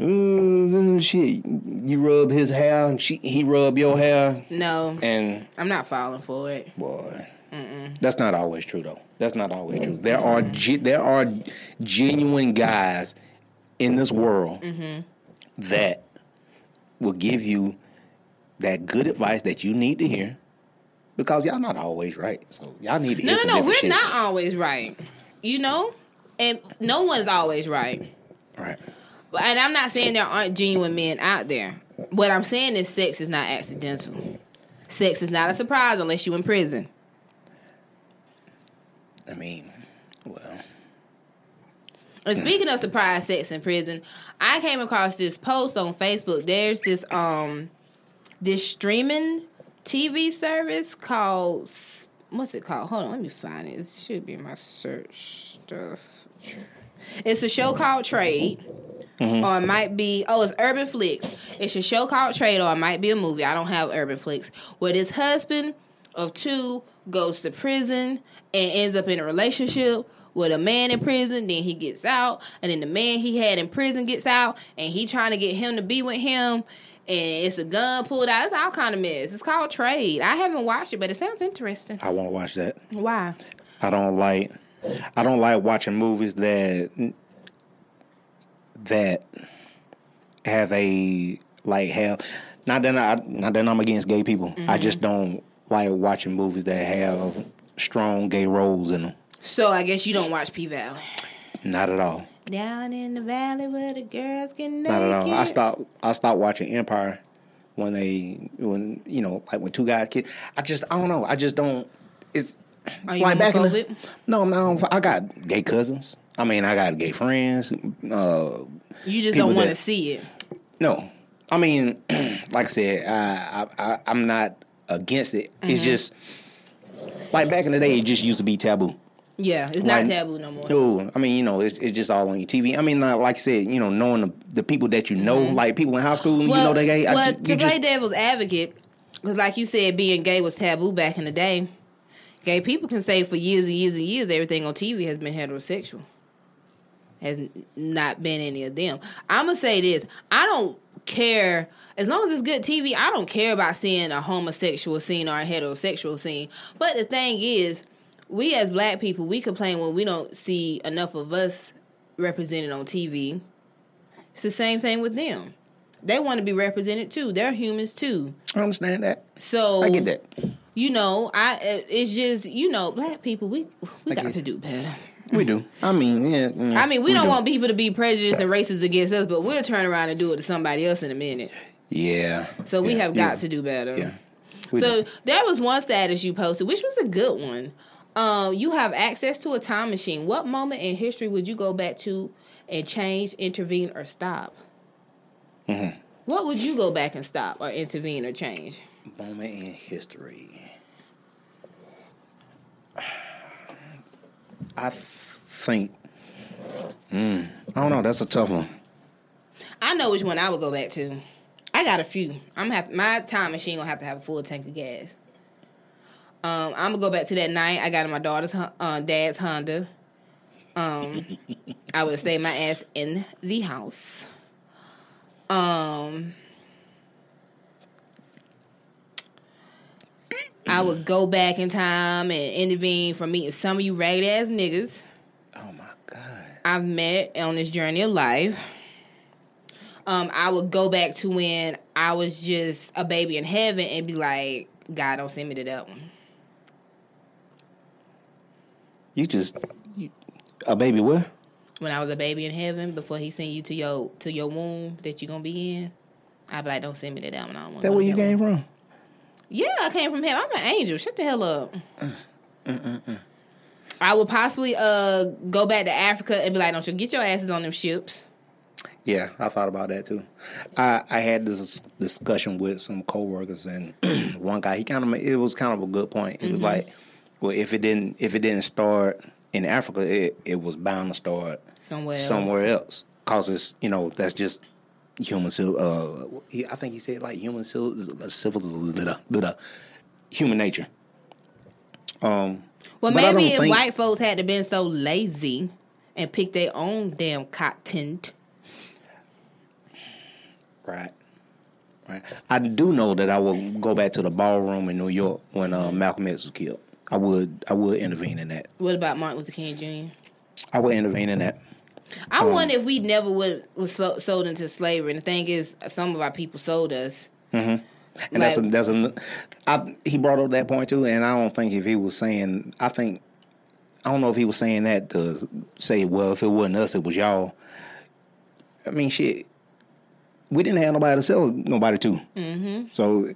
Ooh, shit, you rub his hair and she, he rub your hair. No, and I'm not falling for it, boy. Mm-mm. That's not always true, though. That's not always true. There are ge- there are genuine guys in this world mm-hmm. that will give you that good advice that you need to hear because y'all not always right. So y'all need to hear no, some no, different shit. No, no, we're not always right. You know, and no one's always right. Right. And I'm not saying there aren't genuine men out there. What I'm saying is sex is not accidental. Sex is not a surprise unless you're in prison. I mean, well. And speaking of surprise sex in prison, I came across this post on Facebook. There's this um, this streaming T V service called, what's it called? Hold on, let me find it. It should be in my search stuff. It's a show called Trade. Mm-hmm. Or it might be Oh it's Urban Flix. It's a show called Trade. Or it might be a movie. I don't have Urban Flix. Where this husband of two goes to prison and ends up in a relationship with a man in prison. Then he gets out, and then the man he had in prison gets out, and he trying to get him to be with him, and it's a gun pulled out. It's all kind of mess. It's called Trade. I haven't watched it, but it sounds interesting. I won't watch that. Why? I don't like I don't like watching movies that that have a like have not that I not that I'm against gay people. Mm-hmm. I just don't like watching movies that have strong gay roles in them. So I guess you don't watch P Valley. Not at all. Down in the valley where the girls can naked. Not at all. I stopped. I stopped watching Empire when they when you know like when two guys kiss. I just I don't know. I just don't. It's Are you like back in the, no, no. I got gay cousins. I mean, I got gay friends. Uh, you just don't want to see it. No, I mean, like I said, I, I, I'm not against it. Mm-hmm. It's just like back in the day, it just used to be taboo. Yeah, it's not like, taboo no more. Ooh, I mean, you know, it's, it's just all on your T V. I mean, like, like I said, you know, knowing the, the people that you know, mm-hmm. like people in high school, well, you know, they gay. Well, I, you to just, play devil's advocate, because like you said, being gay was taboo back in the day. Gay people can say for years and years and years, everything on T V has been heterosexual. Has not been any of them. I'm going to say this. I don't care. As long as it's good T V, I don't care about seeing a homosexual scene or a heterosexual scene. But the thing is, we as black people, we complain when we don't see enough of us represented on T V. It's the same thing with them. They want to be represented too. They're humans too. I understand that. So I get that. You know, I it's just, you know, black people, we we got to do better. We do. I mean, yeah. yeah I mean, we, we don't do. want people to be prejudiced and racist against us, but we'll turn around and do it to somebody else in a minute. Yeah. So we yeah, have got yeah. to do better. Yeah. We so do. There was one status you posted, which was a good one. Uh, you have access to a time machine. What moment in history would you go back to and change, intervene, or stop? Mm-hmm. What would you go back and stop or intervene or change? Moment in history. I think, mm, I don't know, that's a tough one. I know which one I would go back to. I got a few. I'm have, My time machine gonna have to have a full tank of gas. Um, I'm gonna go back to that night I got in my daughter's uh, dad's Honda. Um, I would stay my ass in the house. Um, I would go back in time and intervene for meeting some of you ragged ass niggas. Oh my God. I've met on this journey of life. Um, I would go back to when I was just a baby in heaven and be like, God, don't send me to that one. You just you, a baby where? When I was a baby in heaven, before he sent you to your to your womb that you're gonna be in, I'd be like, don't send me to that one. I don't want that. Where you came from? Yeah, I came from heaven. I'm an angel. Shut the hell up. Uh, uh, uh, uh. I would possibly uh, go back to Africa and be like, don't you get your asses on them ships. Yeah, I thought about that too. I, I had this discussion with some coworkers, and one guy, he kind of it was kind of a good point. It mm-hmm. was like, well, if it didn't if it didn't start in Africa, it, it was bound to start somewhere somewhere else. else. Cause it's you know that's just. Human civil, uh, he, I think he said like human civil, civil, blah, blah, blah, human nature. Um, well, maybe if think... white folks had to been so lazy and pick their own damn content, right? Right. I do know that I would go back to the ballroom in New York when uh, Malcolm X was killed. I would, I would intervene in that. What about Martin Luther King Junior? I would intervene in that. I um, wonder if we never would was sold into slavery. And the thing is, some of our people sold us. Mm-hmm. And like, that's a, that's a, I, he brought up that point too. And I don't think if he was saying, I think I don't know if he was saying that to say, well, if it wasn't us, it was y'all. I mean, shit, we didn't have nobody to sell nobody to. Mm-hmm. So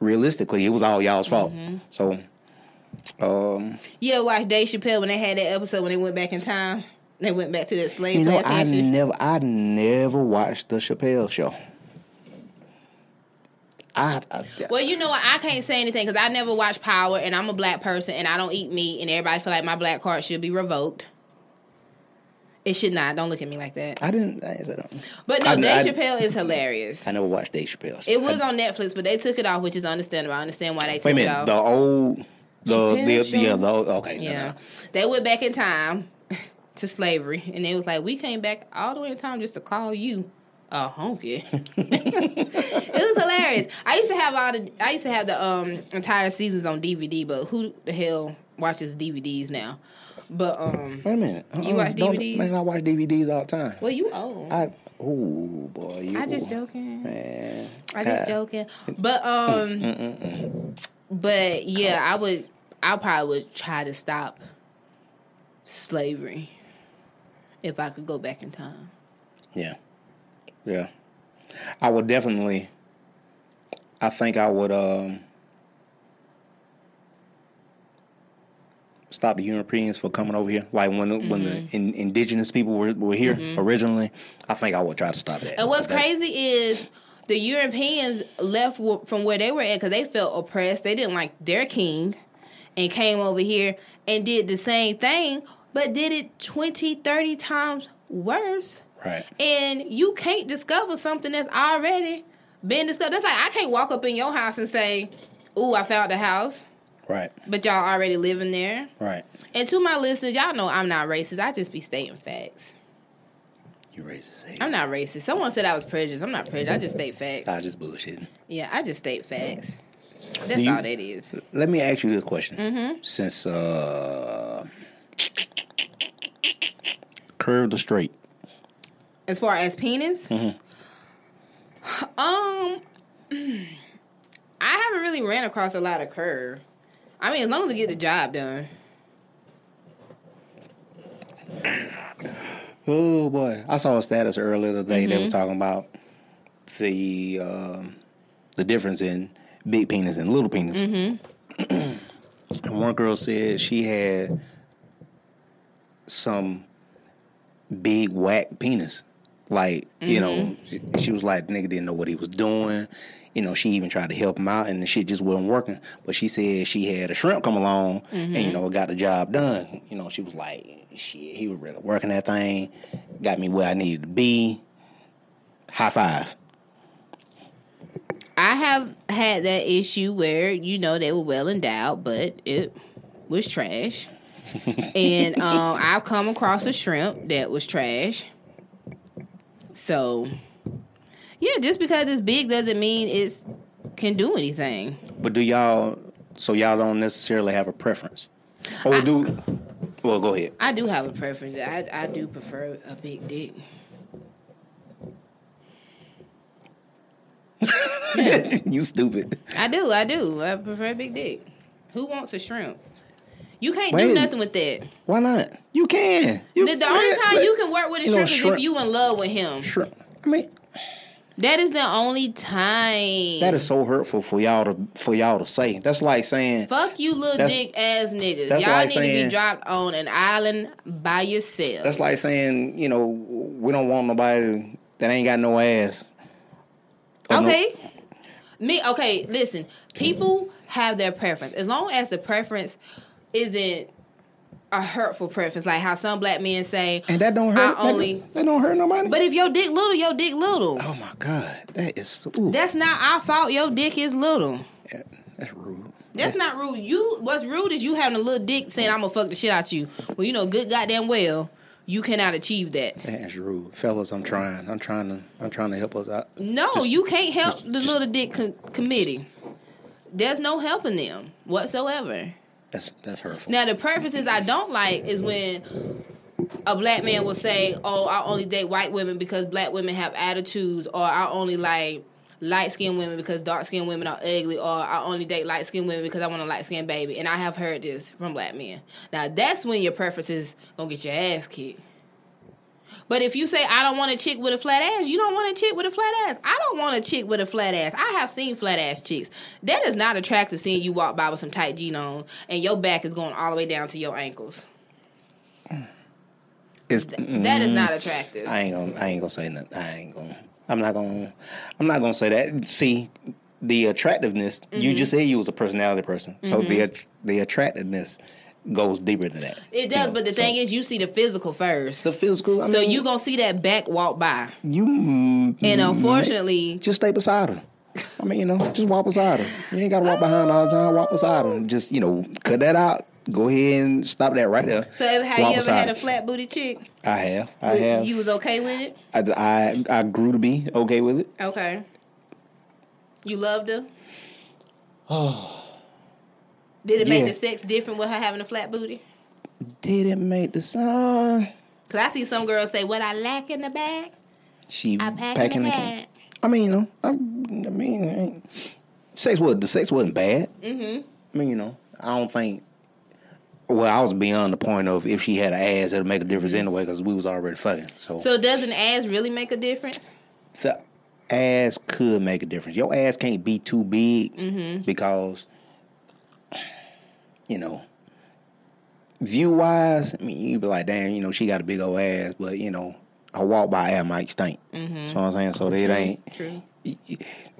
realistically, it was all y'all's fault. Mm-hmm. So, um, yeah, watch Dave Chappelle when they had that episode when they went back in time. They went back to that slave you know, plantation. I never, I never watched the Chappelle show. I, I, I, well, you know what? I can't say anything because I never watched Power, and I'm a black person, and I don't eat meat, and everybody feel like my black card should be revoked. It should not. Don't look at me like that. I didn't. I said, but no, I, Dave I, Chappelle I, is hilarious. I never watched Dave Chappelle. So it was I, on Netflix, but they took it off, which is understandable. I understand why they took minute, it off. The old, the, the, the yeah, the old, okay, yeah, no, no. They went back in time. To slavery, and they was like, we came back all the way in time just to call you a honky. It was hilarious. I used to have all the, I used to have the um, entire seasons on D V D, but who the hell watches D V Ds now? But um, wait a minute. Uh-uh. You watch D V Ds? Man, I watch D V Ds all the time. Well, you old. I oh boy. You I just old. joking. Man, I just God. joking. But um, mm, mm, mm, mm. but yeah, I would. I probably would try to stop slavery if I could go back in time. Yeah, yeah. I would definitely. I think I would um. stop the Europeans from coming over here. Like when mm-hmm. when the in, indigenous people were, were here mm-hmm. originally, I think I would try to stop that. And what's That's, crazy is the Europeans left from where they were at because they felt oppressed. They didn't like their king and came over here and did the same thing, but did it twenty, thirty times worse. Right. And you can't discover something that's already been discovered. That's like I can't walk up in your house and say, ooh, I found a house. Right. But y'all already living there. Right. And to my listeners, y'all know I'm not racist. I just be stating facts. You racist. Hey. I'm not racist. Someone said I was prejudiced. I'm not prejudiced. I just state facts. I just bullshitting. Yeah, I just state facts. That's you, all that is. Let me ask you this question. Mm-hmm. Since uh, curved or straight? As far as penis? Mm-hmm. Um, I haven't really ran across a lot of curve. I mean, as long as I get the job done. Oh, boy. I saw a status earlier today mm-hmm. that was talking about the um, the difference in big penis and little penis. Mm-hmm. And one girl said she had some big, whack penis. Like, mm-hmm. you know, she was like, nigga didn't know what he was doing. You know, she even tried to help him out, and the shit just wasn't working. But she said she had a shrimp come along, mm-hmm. and, you know, got the job done. You know, she was like, shit, he was really working that thing, got me where I needed to be. High five. I have had that issue where, you know, they were well endowed, but it was trash. And um, I've come across a shrimp that was trash. So... yeah, just because it's big doesn't mean it can do anything. But do y'all, so y'all don't necessarily have a preference? Or I, do, well, go ahead. I do have a preference. I, I do prefer a big dick. Yeah. You stupid. I do, I do. I prefer a big dick. Who wants a shrimp? You can't Wait, do nothing with that. Why not? You can. You the, the only time but, you can work with a shrimp know, is shrimp, if you in love with him. Shrimp. I mean... that is the only time. That is so hurtful for y'all to for y'all to say. That's like saying, "Fuck you, little dick ass niggas." Y'all like need saying, to be dropped on an island by yourself. That's like saying, you know, we don't want nobody that ain't got no ass. Okay, no- me. Okay, listen. People have their preference. As long as the preference isn't a hurtful preference, like how some black men say, and that don't hurt. I only that, that don't hurt nobody. But if your dick little, your dick little. Oh my God, that is. Ooh. That's not our fault. Your dick is little. Yeah, that's rude. That's yeah. not rude. You what's rude is you having a little dick saying I'm gonna fuck the shit out you. Well, you know good goddamn well you cannot achieve that. That's rude, fellas. I'm trying. I'm trying to. I'm trying to help us out. No, just, you can't help just, the just, little dick com- committee. There's no helping them whatsoever. That's that's hurtful. Now, the preferences I don't like is when a black man will say, oh, I only date white women because black women have attitudes, or I only like light-skinned women because dark-skinned women are ugly, or I only date light-skinned women because I want a light-skinned baby. And I have heard this from black men. Now, that's when your preferences gonna get your ass kicked. But if you say, I don't want a chick with a flat ass, you don't want a chick with a flat ass. I don't want a chick with a flat ass. I have seen flat ass chicks. That is not attractive, seeing you walk by with some tight jeans on and your back is going all the way down to your ankles. It's, Th- mm, that is not attractive. I ain't gonna, I ain't gonna say nothing. I ain't gonna, I'm not gonna, I'm not gonna say that. See, the attractiveness, mm-hmm. you just said you was a personality person. Mm-hmm. So the, the attractiveness goes deeper than that. It does, you know? But the so, thing is, you see the physical first. The physical. I so mean, you gonna see that back walk by. You and unfortunately, just stay beside her. I mean, you know, just walk beside her. You ain't gotta walk behind all the time. Walk beside her. Just you know, cut that out. Go ahead and stop that right there. So, have you ever had a flat booty chick? I have. I have. You was okay with it? I, I I grew to be okay with it. Okay. You loved her. Oh. Did it make yeah. the sex different with her having a flat booty? didn't make the song. Cause I see some girls say, "What I lack in the bag, she I pack, pack in the bag." I mean, you know, I, I mean, sex was the sex wasn't bad. Mm-hmm. I mean, you know, I don't think. Well, I was beyond the point of if she had an ass, it'd make a difference anyway because we was already fucking. So, so does an ass really make a difference? The ass could make a difference. Your ass can't be too big mm-hmm. because, you know, view wise, I mean, you be like, damn, you know, she got a big old ass, but you know, a walk by air might stink. Mm-hmm. So I'm saying, so that true, ain't. True.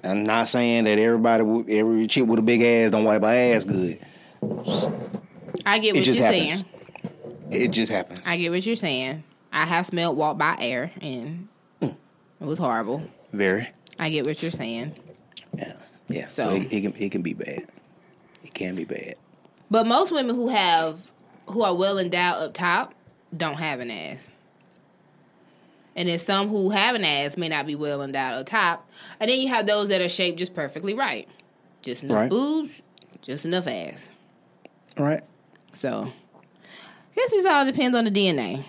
I'm not saying that everybody, every chick with a big ass don't wipe her ass good. I get what you're happens. saying. It just happens. I get what you're saying. I have smelled walk by air, and mm. it was horrible. Very. I get what you're saying. Yeah, yeah. So, so it, it can it can be bad. It can be bad. But most women who have who are well endowed up top don't have an ass, and then some who have an ass may not be well endowed up top, and then you have those that are shaped just perfectly right, just enough right. boobs, just enough ass. Right. So, I guess this all depends on the D N A.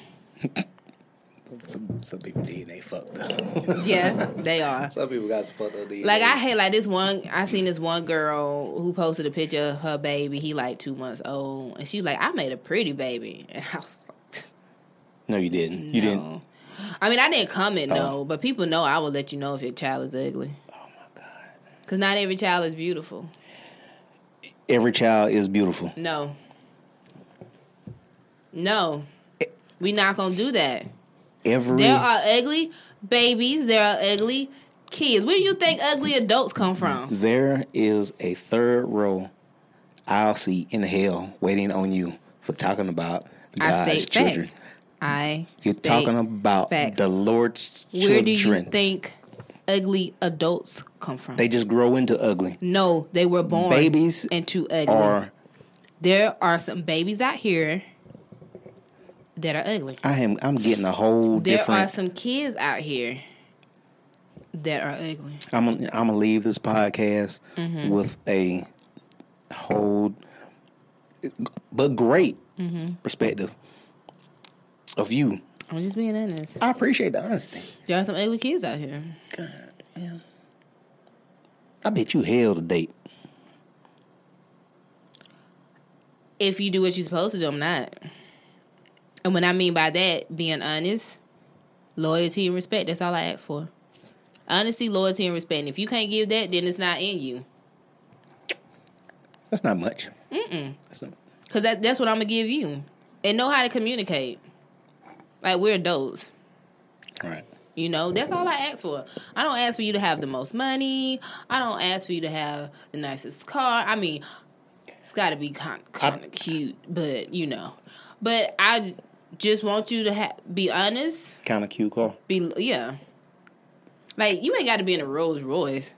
some, some people D N A fucked up. Yeah, they are. Some people got some fucked up D N A. Like, I hate, like, this one, I seen this one girl who posted a picture of her baby. He, like, two months old. And she was like, I made a pretty baby. And I was like... No, you didn't. No. You didn't. I mean, I didn't comment, oh. no. But people know I will let you know if your child is ugly. Oh, my God. Because not every child is beautiful. Every child is beautiful. No. No, we not gonna do that. Every there are ugly babies. There are ugly kids. Where do you think ugly adults come from? There is a third row aisle seat in hell waiting on you for talking about God's I state children. Facts. I you're state talking about facts. The Lord's Where children. Where do you think ugly adults come from? They just grow into ugly. No, they were born babies into ugly. Are, there are some babies out here. That are ugly. I am. I'm getting a whole there different. There are some kids out here that are ugly. I'm. I'm gonna leave this podcast mm-hmm. with a whole, but great mm-hmm. perspective of you. I'm just being honest. I appreciate the honesty. There are some ugly kids out here. God damn. I bet you hell to date. If you do what you're supposed to do, I'm not. And when I mean by that, being honest, loyalty and respect, that's all I ask for. Honesty, loyalty, and respect. And if you can't give that, then it's not in you. That's not much. Mm-mm. Because that, that's what I'm going to give you. And know how to communicate. Like, we're adults. Right. You know, that's all I ask for. I don't ask for you to have the most money. I don't ask for you to have the nicest car. I mean, it's got to be kind of cute, but, you know. But I... Just want you to ha- be honest. Kind of cute car. Be yeah. Like you ain't got to be in a Rolls Royce,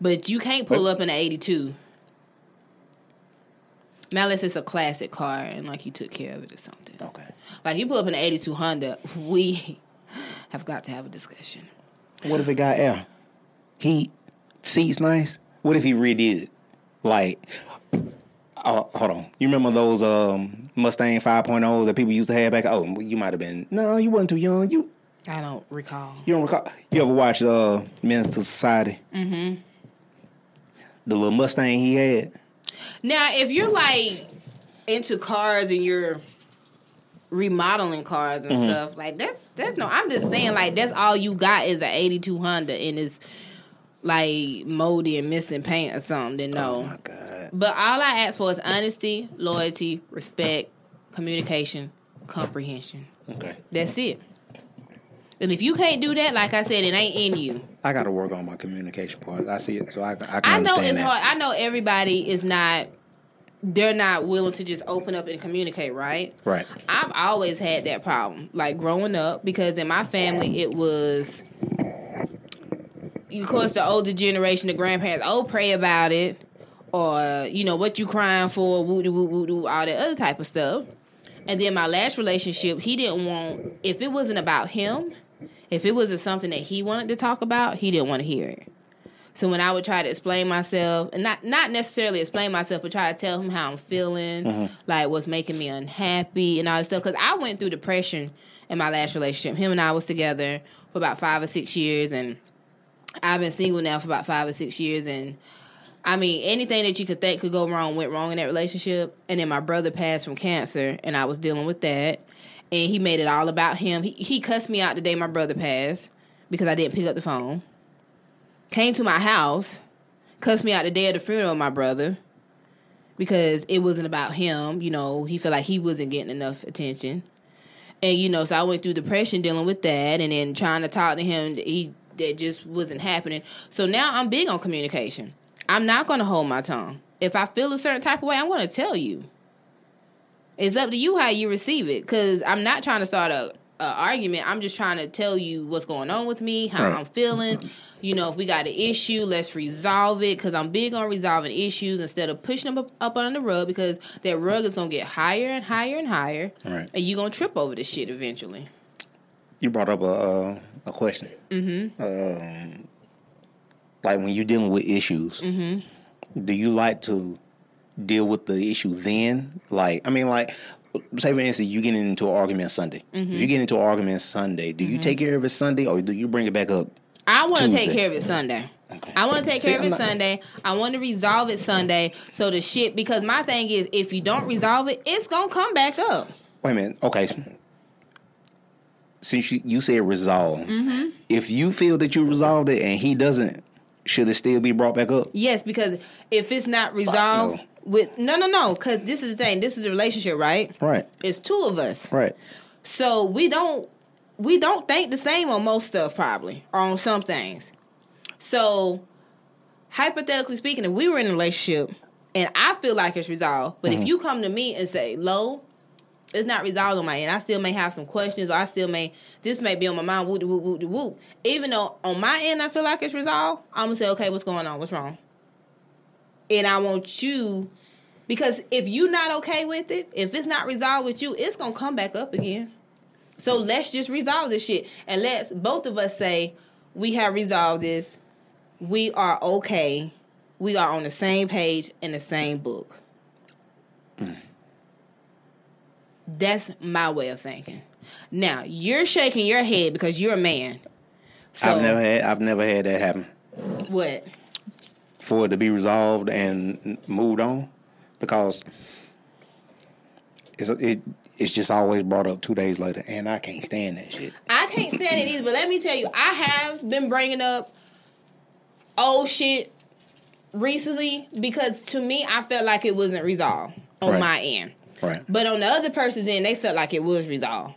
but you can't pull but, up in an eighty-two. Now, unless it's a classic car and like you took care of it or something. Okay. Like you pull up in an eighty-two Honda, we have got to have a discussion. What if it got air, heat, seats nice? What if he redid it? Like. Oh, hold on. You remember those um, Mustang five point ohs that people used to have back? Oh, you might have been. No, you wasn't too young. You. I don't recall. You don't recall? You ever watched uh, Men's to Society? Mm-hmm. The little Mustang he had. Now, if you're, like, into cars and you're remodeling cars and mm-hmm. stuff, like, that's, that's no, I'm just saying, like, that's all you got is an eighty-two Honda and it's, like, moldy and missing paint or something, then no. Oh, my God. But all I ask for is honesty, loyalty, respect, communication, comprehension. Okay. That's it. And if you can't do that, like I said, it ain't in you. I got to work on my communication part. I see it, so I, I can I know understand it's that. hard. I know everybody is not, they're not willing to just open up and communicate, right? Right. I've always had that problem, like, growing up, because in my family, it was... Of course, the older generation, the grandparents, oh, pray about it, or, you know, what you crying for, woo-doo, woo-doo, all that other type of stuff. And then my last relationship, he didn't want, if it wasn't about him, if it wasn't something that he wanted to talk about, he didn't want to hear it. So when I would try to explain myself, and not not necessarily explain myself, but try to tell him how I'm feeling, mm-hmm. like what's making me unhappy and all this stuff. Because I went through depression in my last relationship. Him and I was together for about five or six years, and I've been single now for about five or six years. And I mean, anything that you could think could go wrong went wrong in that relationship. And then my brother passed from cancer, and I was dealing with that. And he made it all about him. He, he cussed me out the day my brother passed because I didn't pick up the phone. Came to my house, cussed me out the day of the funeral of my brother because it wasn't about him. You know, he felt like he wasn't getting enough attention. And, you know, so I went through depression dealing with that, and then trying to talk to him, he, that just wasn't happening. So now I'm big on communication. I'm not going to hold my tongue. If I feel a certain type of way, I'm going to tell you. It's up to you how you receive it, because I'm not trying to start a, a argument. I'm just trying to tell you what's going on with me, how right. I'm feeling. You know, if we got an issue, let's resolve it, because I'm big on resolving issues instead of pushing them up, up on the rug, because that rug is going to get higher and higher and higher, right. and you're going to trip over this shit eventually. You brought up a, uh, a question. Mm-hmm. Um, like when you're dealing with issues, mm-hmm. do you like to deal with the issue then? Like, I mean, like, say for instance, you get into an argument Sunday. Mm-hmm. If you get into an argument Sunday, do you mm-hmm. take care of it Sunday, or do you bring it back up? I want to take care of it Sunday. Okay. I want to take See, care of it not... Sunday. I want to resolve it Sunday. So the shit, because my thing is, if you don't resolve it, it's going to come back up. Wait a minute. Okay. Since you, you said resolve, mm-hmm. if you feel that you resolved it and he doesn't, should it still be brought back up? Yes, because if it's not resolved... No. With no, no, no, because this is the thing. This is a relationship, right? Right. It's two of us, right? So we don't we don't think the same on most stuff, probably, or on some things. So hypothetically speaking, if we were in a relationship and I feel like it's resolved, but mm-hmm. if you come to me and say, "Lo, it's not resolved on my end. I still may have some questions, or I still may this may be on my mind." Whoop, whoop, whoop, whoop. Even though on my end I feel like it's resolved, I'm gonna say, "Okay, what's going on? What's wrong?" And I want you, because if you're not okay with it, if it's not resolved with you, it's going to come back up again. So let's just resolve this shit. And let's both of us say, we have resolved this. We are okay. We are on the same page in the same book. Mm. That's my way of thinking. Now, you're shaking your head because you're a man. So, I've never had, I've never had that happen. What? For it to be resolved and moved on, because it's it it's just always brought up two days later, and I can't stand that shit. I can't stand it either. But let me tell you, I have been bringing up old shit recently because to me, I felt like it wasn't resolved on right. my end. Right. But on the other person's end, they felt like it was resolved.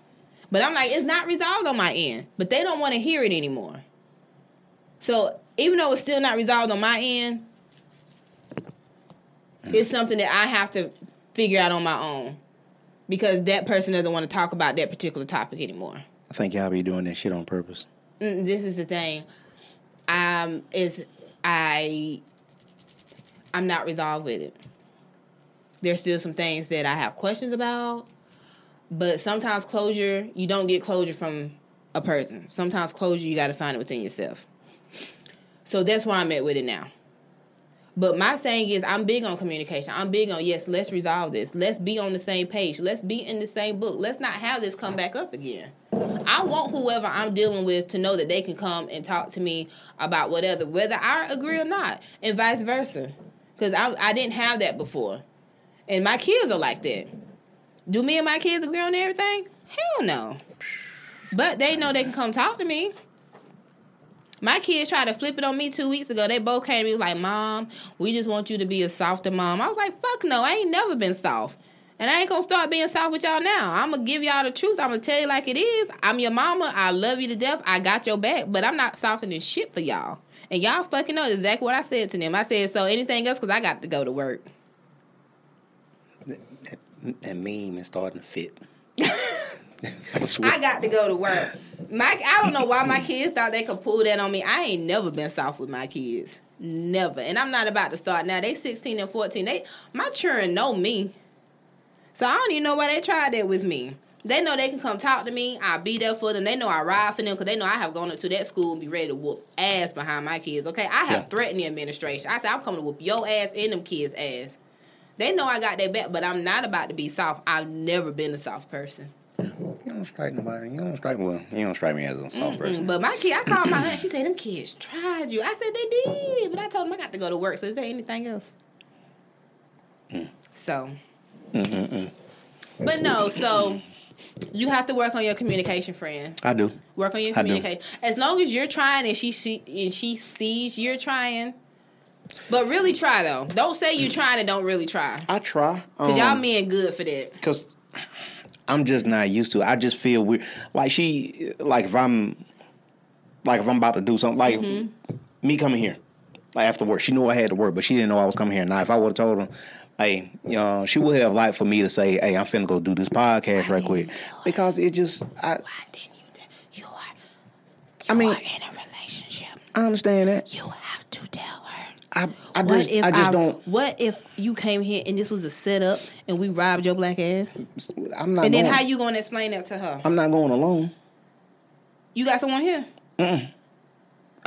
But I'm like, it's not resolved on my end. But they don't want to hear it anymore. So. Even though it's still not resolved on my end, it's something that I have to figure out on my own because that person doesn't want to talk about that particular topic anymore. I think y'all be doing that shit on purpose. Mm, this is the thing. Um, is I, I'm not resolved with it. There's still some things that I have questions about, but sometimes closure, you don't get closure from a person. Sometimes closure, you got to find it within yourself. So that's where I'm at with it now. But my thing is, I'm big on communication. I'm big on, yes, let's resolve this. Let's be on the same page. Let's be in the same book. Let's not have this come back up again. I want whoever I'm dealing with to know that they can come and talk to me about whatever, whether I agree or not, and vice versa. Because I, I didn't have that before. And my kids are like that. Do me and my kids agree on everything? Hell no. But they know they can come talk to me. My kids tried to flip it on me two weeks ago. They both came to me and was like, "Mom, we just want you to be a softer mom." I was like, fuck no. I ain't never been soft. And I ain't going to start being soft with y'all now. I'm going to give y'all the truth. I'm going to tell you like it is. I'm your mama. I love you to death. I got your back. But I'm not softening shit for y'all. And y'all fucking know exactly what I said to them. I said, so anything else? Because I got to go to work. That, that, that meme is starting to fit. I, I got to go to work. My, I don't know why my kids thought they could pull that on me. I ain't never been soft with my kids. Never. And I'm not about to start now. They sixteen and fourteen. They, my children know me. So I don't even know why they tried that with me. They know they can come talk to me. I'll be there for them. They know I ride for them because they know I have gone up to that school and be ready to whoop ass behind my kids, okay? I have yeah. threatened the administration. I said, I'm coming to whoop your ass and them kids' ass. They know I got their back, but I'm not about to be soft. I've never been a soft person. You don't strike nobody. You don't strike well. You don't strike me as a soft mm-hmm. person. But my kid, I called my aunt. She said, them kids tried you. I said, they did. But I told them I got to go to work, so is there anything else? Mm. So. Mm-mm-mm. But no, so you have to work on your communication, friend. I do. Work on your communication. As long as you're trying and she, she and she sees you're trying. But really try, though. Don't say you're trying and don't really try. I try. Because um, y'all men good for that. Because I'm just not used to it. I just feel weird. Like, she, like, if I'm, like, if I'm about to do something, like, mm-hmm. me coming here, like, after work. She knew I had to work, but she didn't know I was coming here. Now, if I would have told her, hey, you know, she would have liked for me to say, hey, I'm finna go do this podcast right quick. Because it just, I. Why didn't you tell her? You are, you I mean, are in a relationship. I understand that. You have to tell her. I, I what just, if I just I, don't. What if you came here and this was a setup and we robbed your black ass? I'm not. And then going, how you going to explain that to her? I'm not going alone. You got someone here? Mm-mm.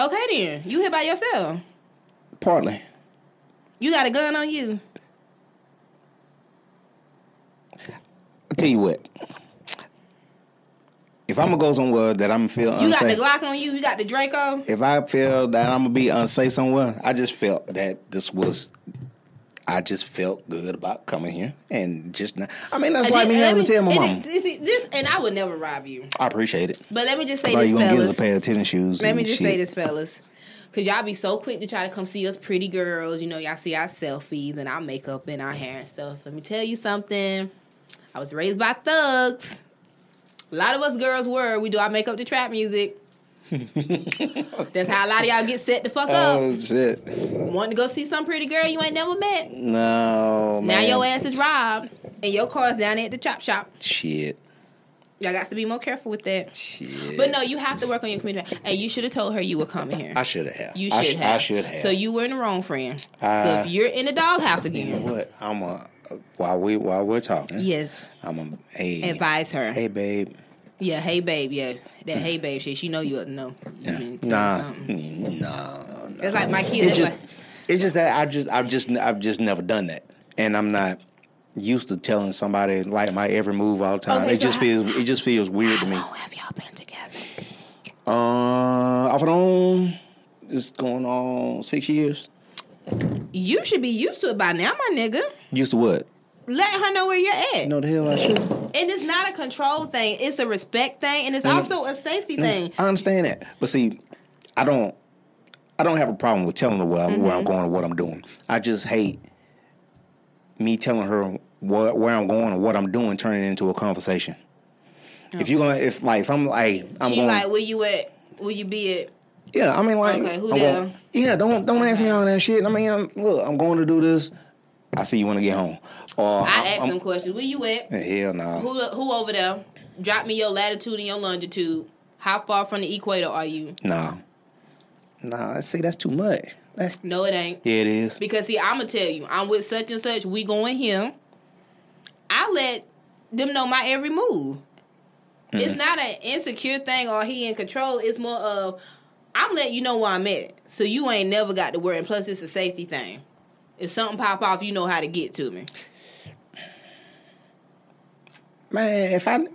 Okay, then. You here by yourself? Partly. You got a gun on you? I'll tell you what. If I'm going to go somewhere that I'm feel you unsafe. You got the Glock on you. You got the Draco. If I feel that I'm going to be unsafe somewhere, I just felt that this was, I just felt good about coming here and just not. I mean, that's like me having to tell my mom. This, and I would never rob you. I appreciate it. But let me just say this, fellas. All you're going to get is a pair of tennis shoes. Let me just shit. say this, fellas. Because y'all be so quick to try to come see us pretty girls. You know, y'all see our selfies and our makeup and our hair and stuff. Let me tell you something. I was raised by thugs. A lot of us girls were. We do our makeup to trap music. That's how a lot of y'all get set the fuck up. Oh, shit. Wanting to go see some pretty girl you ain't never met. No, man. Now your ass is robbed, and your car's down there at the chop shop. Shit. Y'all got to be more careful with that. Shit. But no, you have to work on your community. And you should have told her you were coming here. I should have. You should I sh- have. I should have. So you were in the wrong, friend. Uh, so if you're in the doghouse again. You know what? I'm a... While we while we're talking, yes, I'm a hey, advise her. Hey, babe. Yeah, hey, babe. Yeah, that hey, babe shit. She know you no. Yeah. You nah, nah, nah. It's like my kid. It's just, like, it's just that I just, I've just, I've just never done that, and I'm not used to telling somebody like my every move all the time. Okay, it so just how, feels, it just feels weird to me. How long have y'all been together? Uh, off and on, it's going on six years. You should be used to it by now, my nigga. Used to what? Let her know where you're at. You know the hell I should. And it's not a control thing. It's a respect thing, and it's mm. also a safety mm. thing. I understand that, but see, I don't, I don't have a problem with telling her where I'm, mm-hmm. where I'm going or what I'm doing. I just hate me telling her what, where I'm going or what I'm doing turning it into a conversation. Okay. If you're gonna, if like, if I'm like, I'm she going, like, where you at? Where you be at? Yeah, I mean, like, okay, who going, yeah, don't don't ask me all that shit. I mean, I'm, look, I'm going to do this. I see you when I get home. Or I ask them questions. Where you at? Hell no. Nah. Who who over there? Drop me your latitude and your longitude. How far from the equator are you? Nah, nah. Let's see, that's too much. That's no, it ain't. Yeah, it is. Because see, I'm gonna tell you, I'm with such and such. We going here. I let them know my every move. Mm-hmm. It's not an insecure thing or he in control. It's more of I'm letting you know where I'm at, so you ain't never got to worry. And plus, it's a safety thing. If something pop off, you know how to get to me. Man, if I,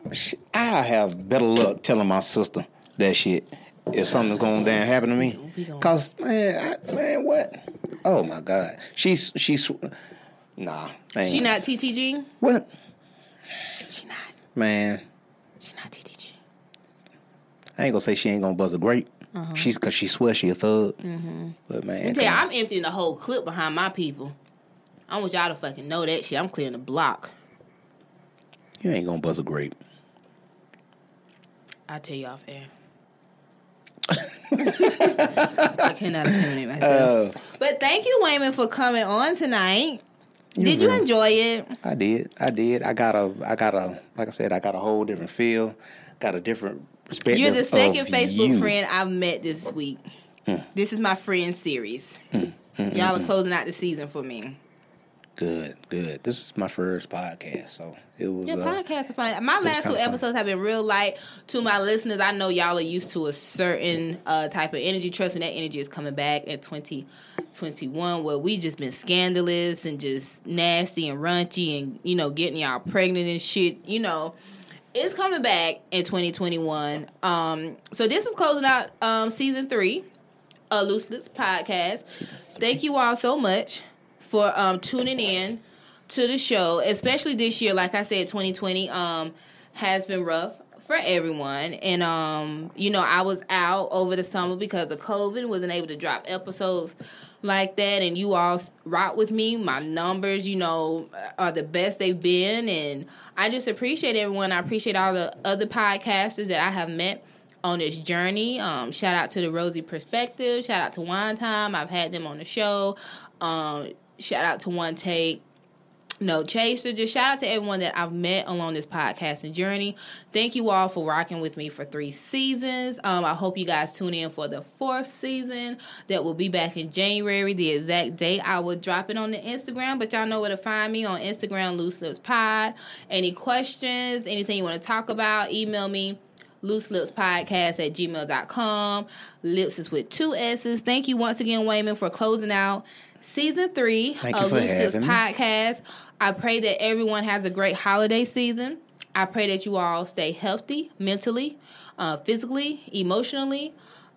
I have better luck telling my sister that shit if something's going down happen to me. Cause man, I, man, what? Oh my God, she's she's nah. Dang. She not T T G. What? She not. Man. She not T T G. I ain't gonna say she ain't gonna buzz a grape. Uh-huh. She's because she swears she a thug. Mm-hmm. But man, tell you, I'm emptying the whole clip behind my people. I want y'all to fucking know that shit. I'm clearing the block. You ain't gonna buzz a grape. I'll tell you off air. I cannot incriminate myself. Uh, but thank you, Wayman, for coming on tonight. Did you enjoy it? I did. I did. I got a. I got a. Like I said, I got a whole different feel. Got a different. You're the second Facebook you. friend I've met this week. Mm. This is my friend series. Mm. Mm-hmm. Y'all are closing out the season for me. Good, good. This is my first podcast, so it was... Yeah, uh, podcasts are fun. My last two episodes fun. have been real light. To my listeners, I know y'all are used to a certain uh, type of energy. Trust me, that energy is coming back at twenty twenty-one, where we just been scandalous and just nasty and raunchy and, you know, getting y'all pregnant and shit, you know... It's coming back in twenty twenty-one. Um, so this is closing out um, season three of Loose Lips Podcast. Thank you all so much for um, tuning in to the show, especially this year. Like I said, twenty twenty um, has been rough for everyone. And, um, you know, I was out over the summer because of COVID, wasn't able to drop episodes like that. And you all rock with me. My numbers, you know, are the best they've been. And I just appreciate everyone. I appreciate all the other podcasters that I have met on this journey. Um, shout out to the Rosie Perspective. Shout out to Wine Time. I've had them on the show. Um, shout out to One Take No Chaser. Just shout out to everyone that I've met along this podcasting journey. Thank you all for rocking with me for three seasons. Um, I hope you guys tune in for the fourth season that will be back in January. The exact date I will drop it on the Instagram, but y'all know where to find me on Instagram, Loose Lips Pod. Any questions, anything you want to talk about, email me. loose lips podcast at gmail dot com. Lips is with two S's. Thank you once again, Wayman, for closing out season three Thank of Loose Lips Podcast. I pray that everyone has a great holiday season. I pray that you all stay healthy mentally, uh, physically, emotionally.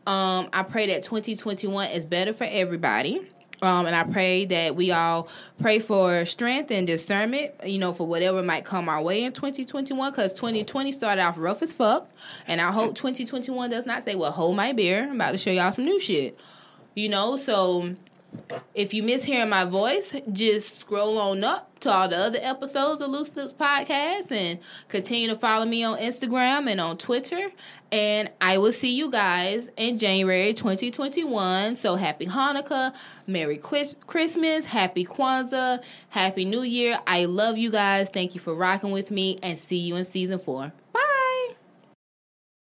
Um, I pray that twenty twenty-one is better for everybody. Um, and I pray that we all pray for strength and discernment, you know, for whatever might come our way in twenty twenty-one, because twenty twenty started off rough as fuck. And I hope twenty twenty-one does not say, well, hold my beer. I'm about to show y'all some new shit, you know. So if you miss hearing my voice, just scroll on up to all the other episodes of Loose Lips Podcast and continue to follow me on Instagram and on Twitter. And I will see you guys in January twenty twenty-one. So happy Hanukkah, Merry Christmas, Happy Kwanzaa, Happy New Year. I love you guys. Thank you for rocking with me, and see you in season four.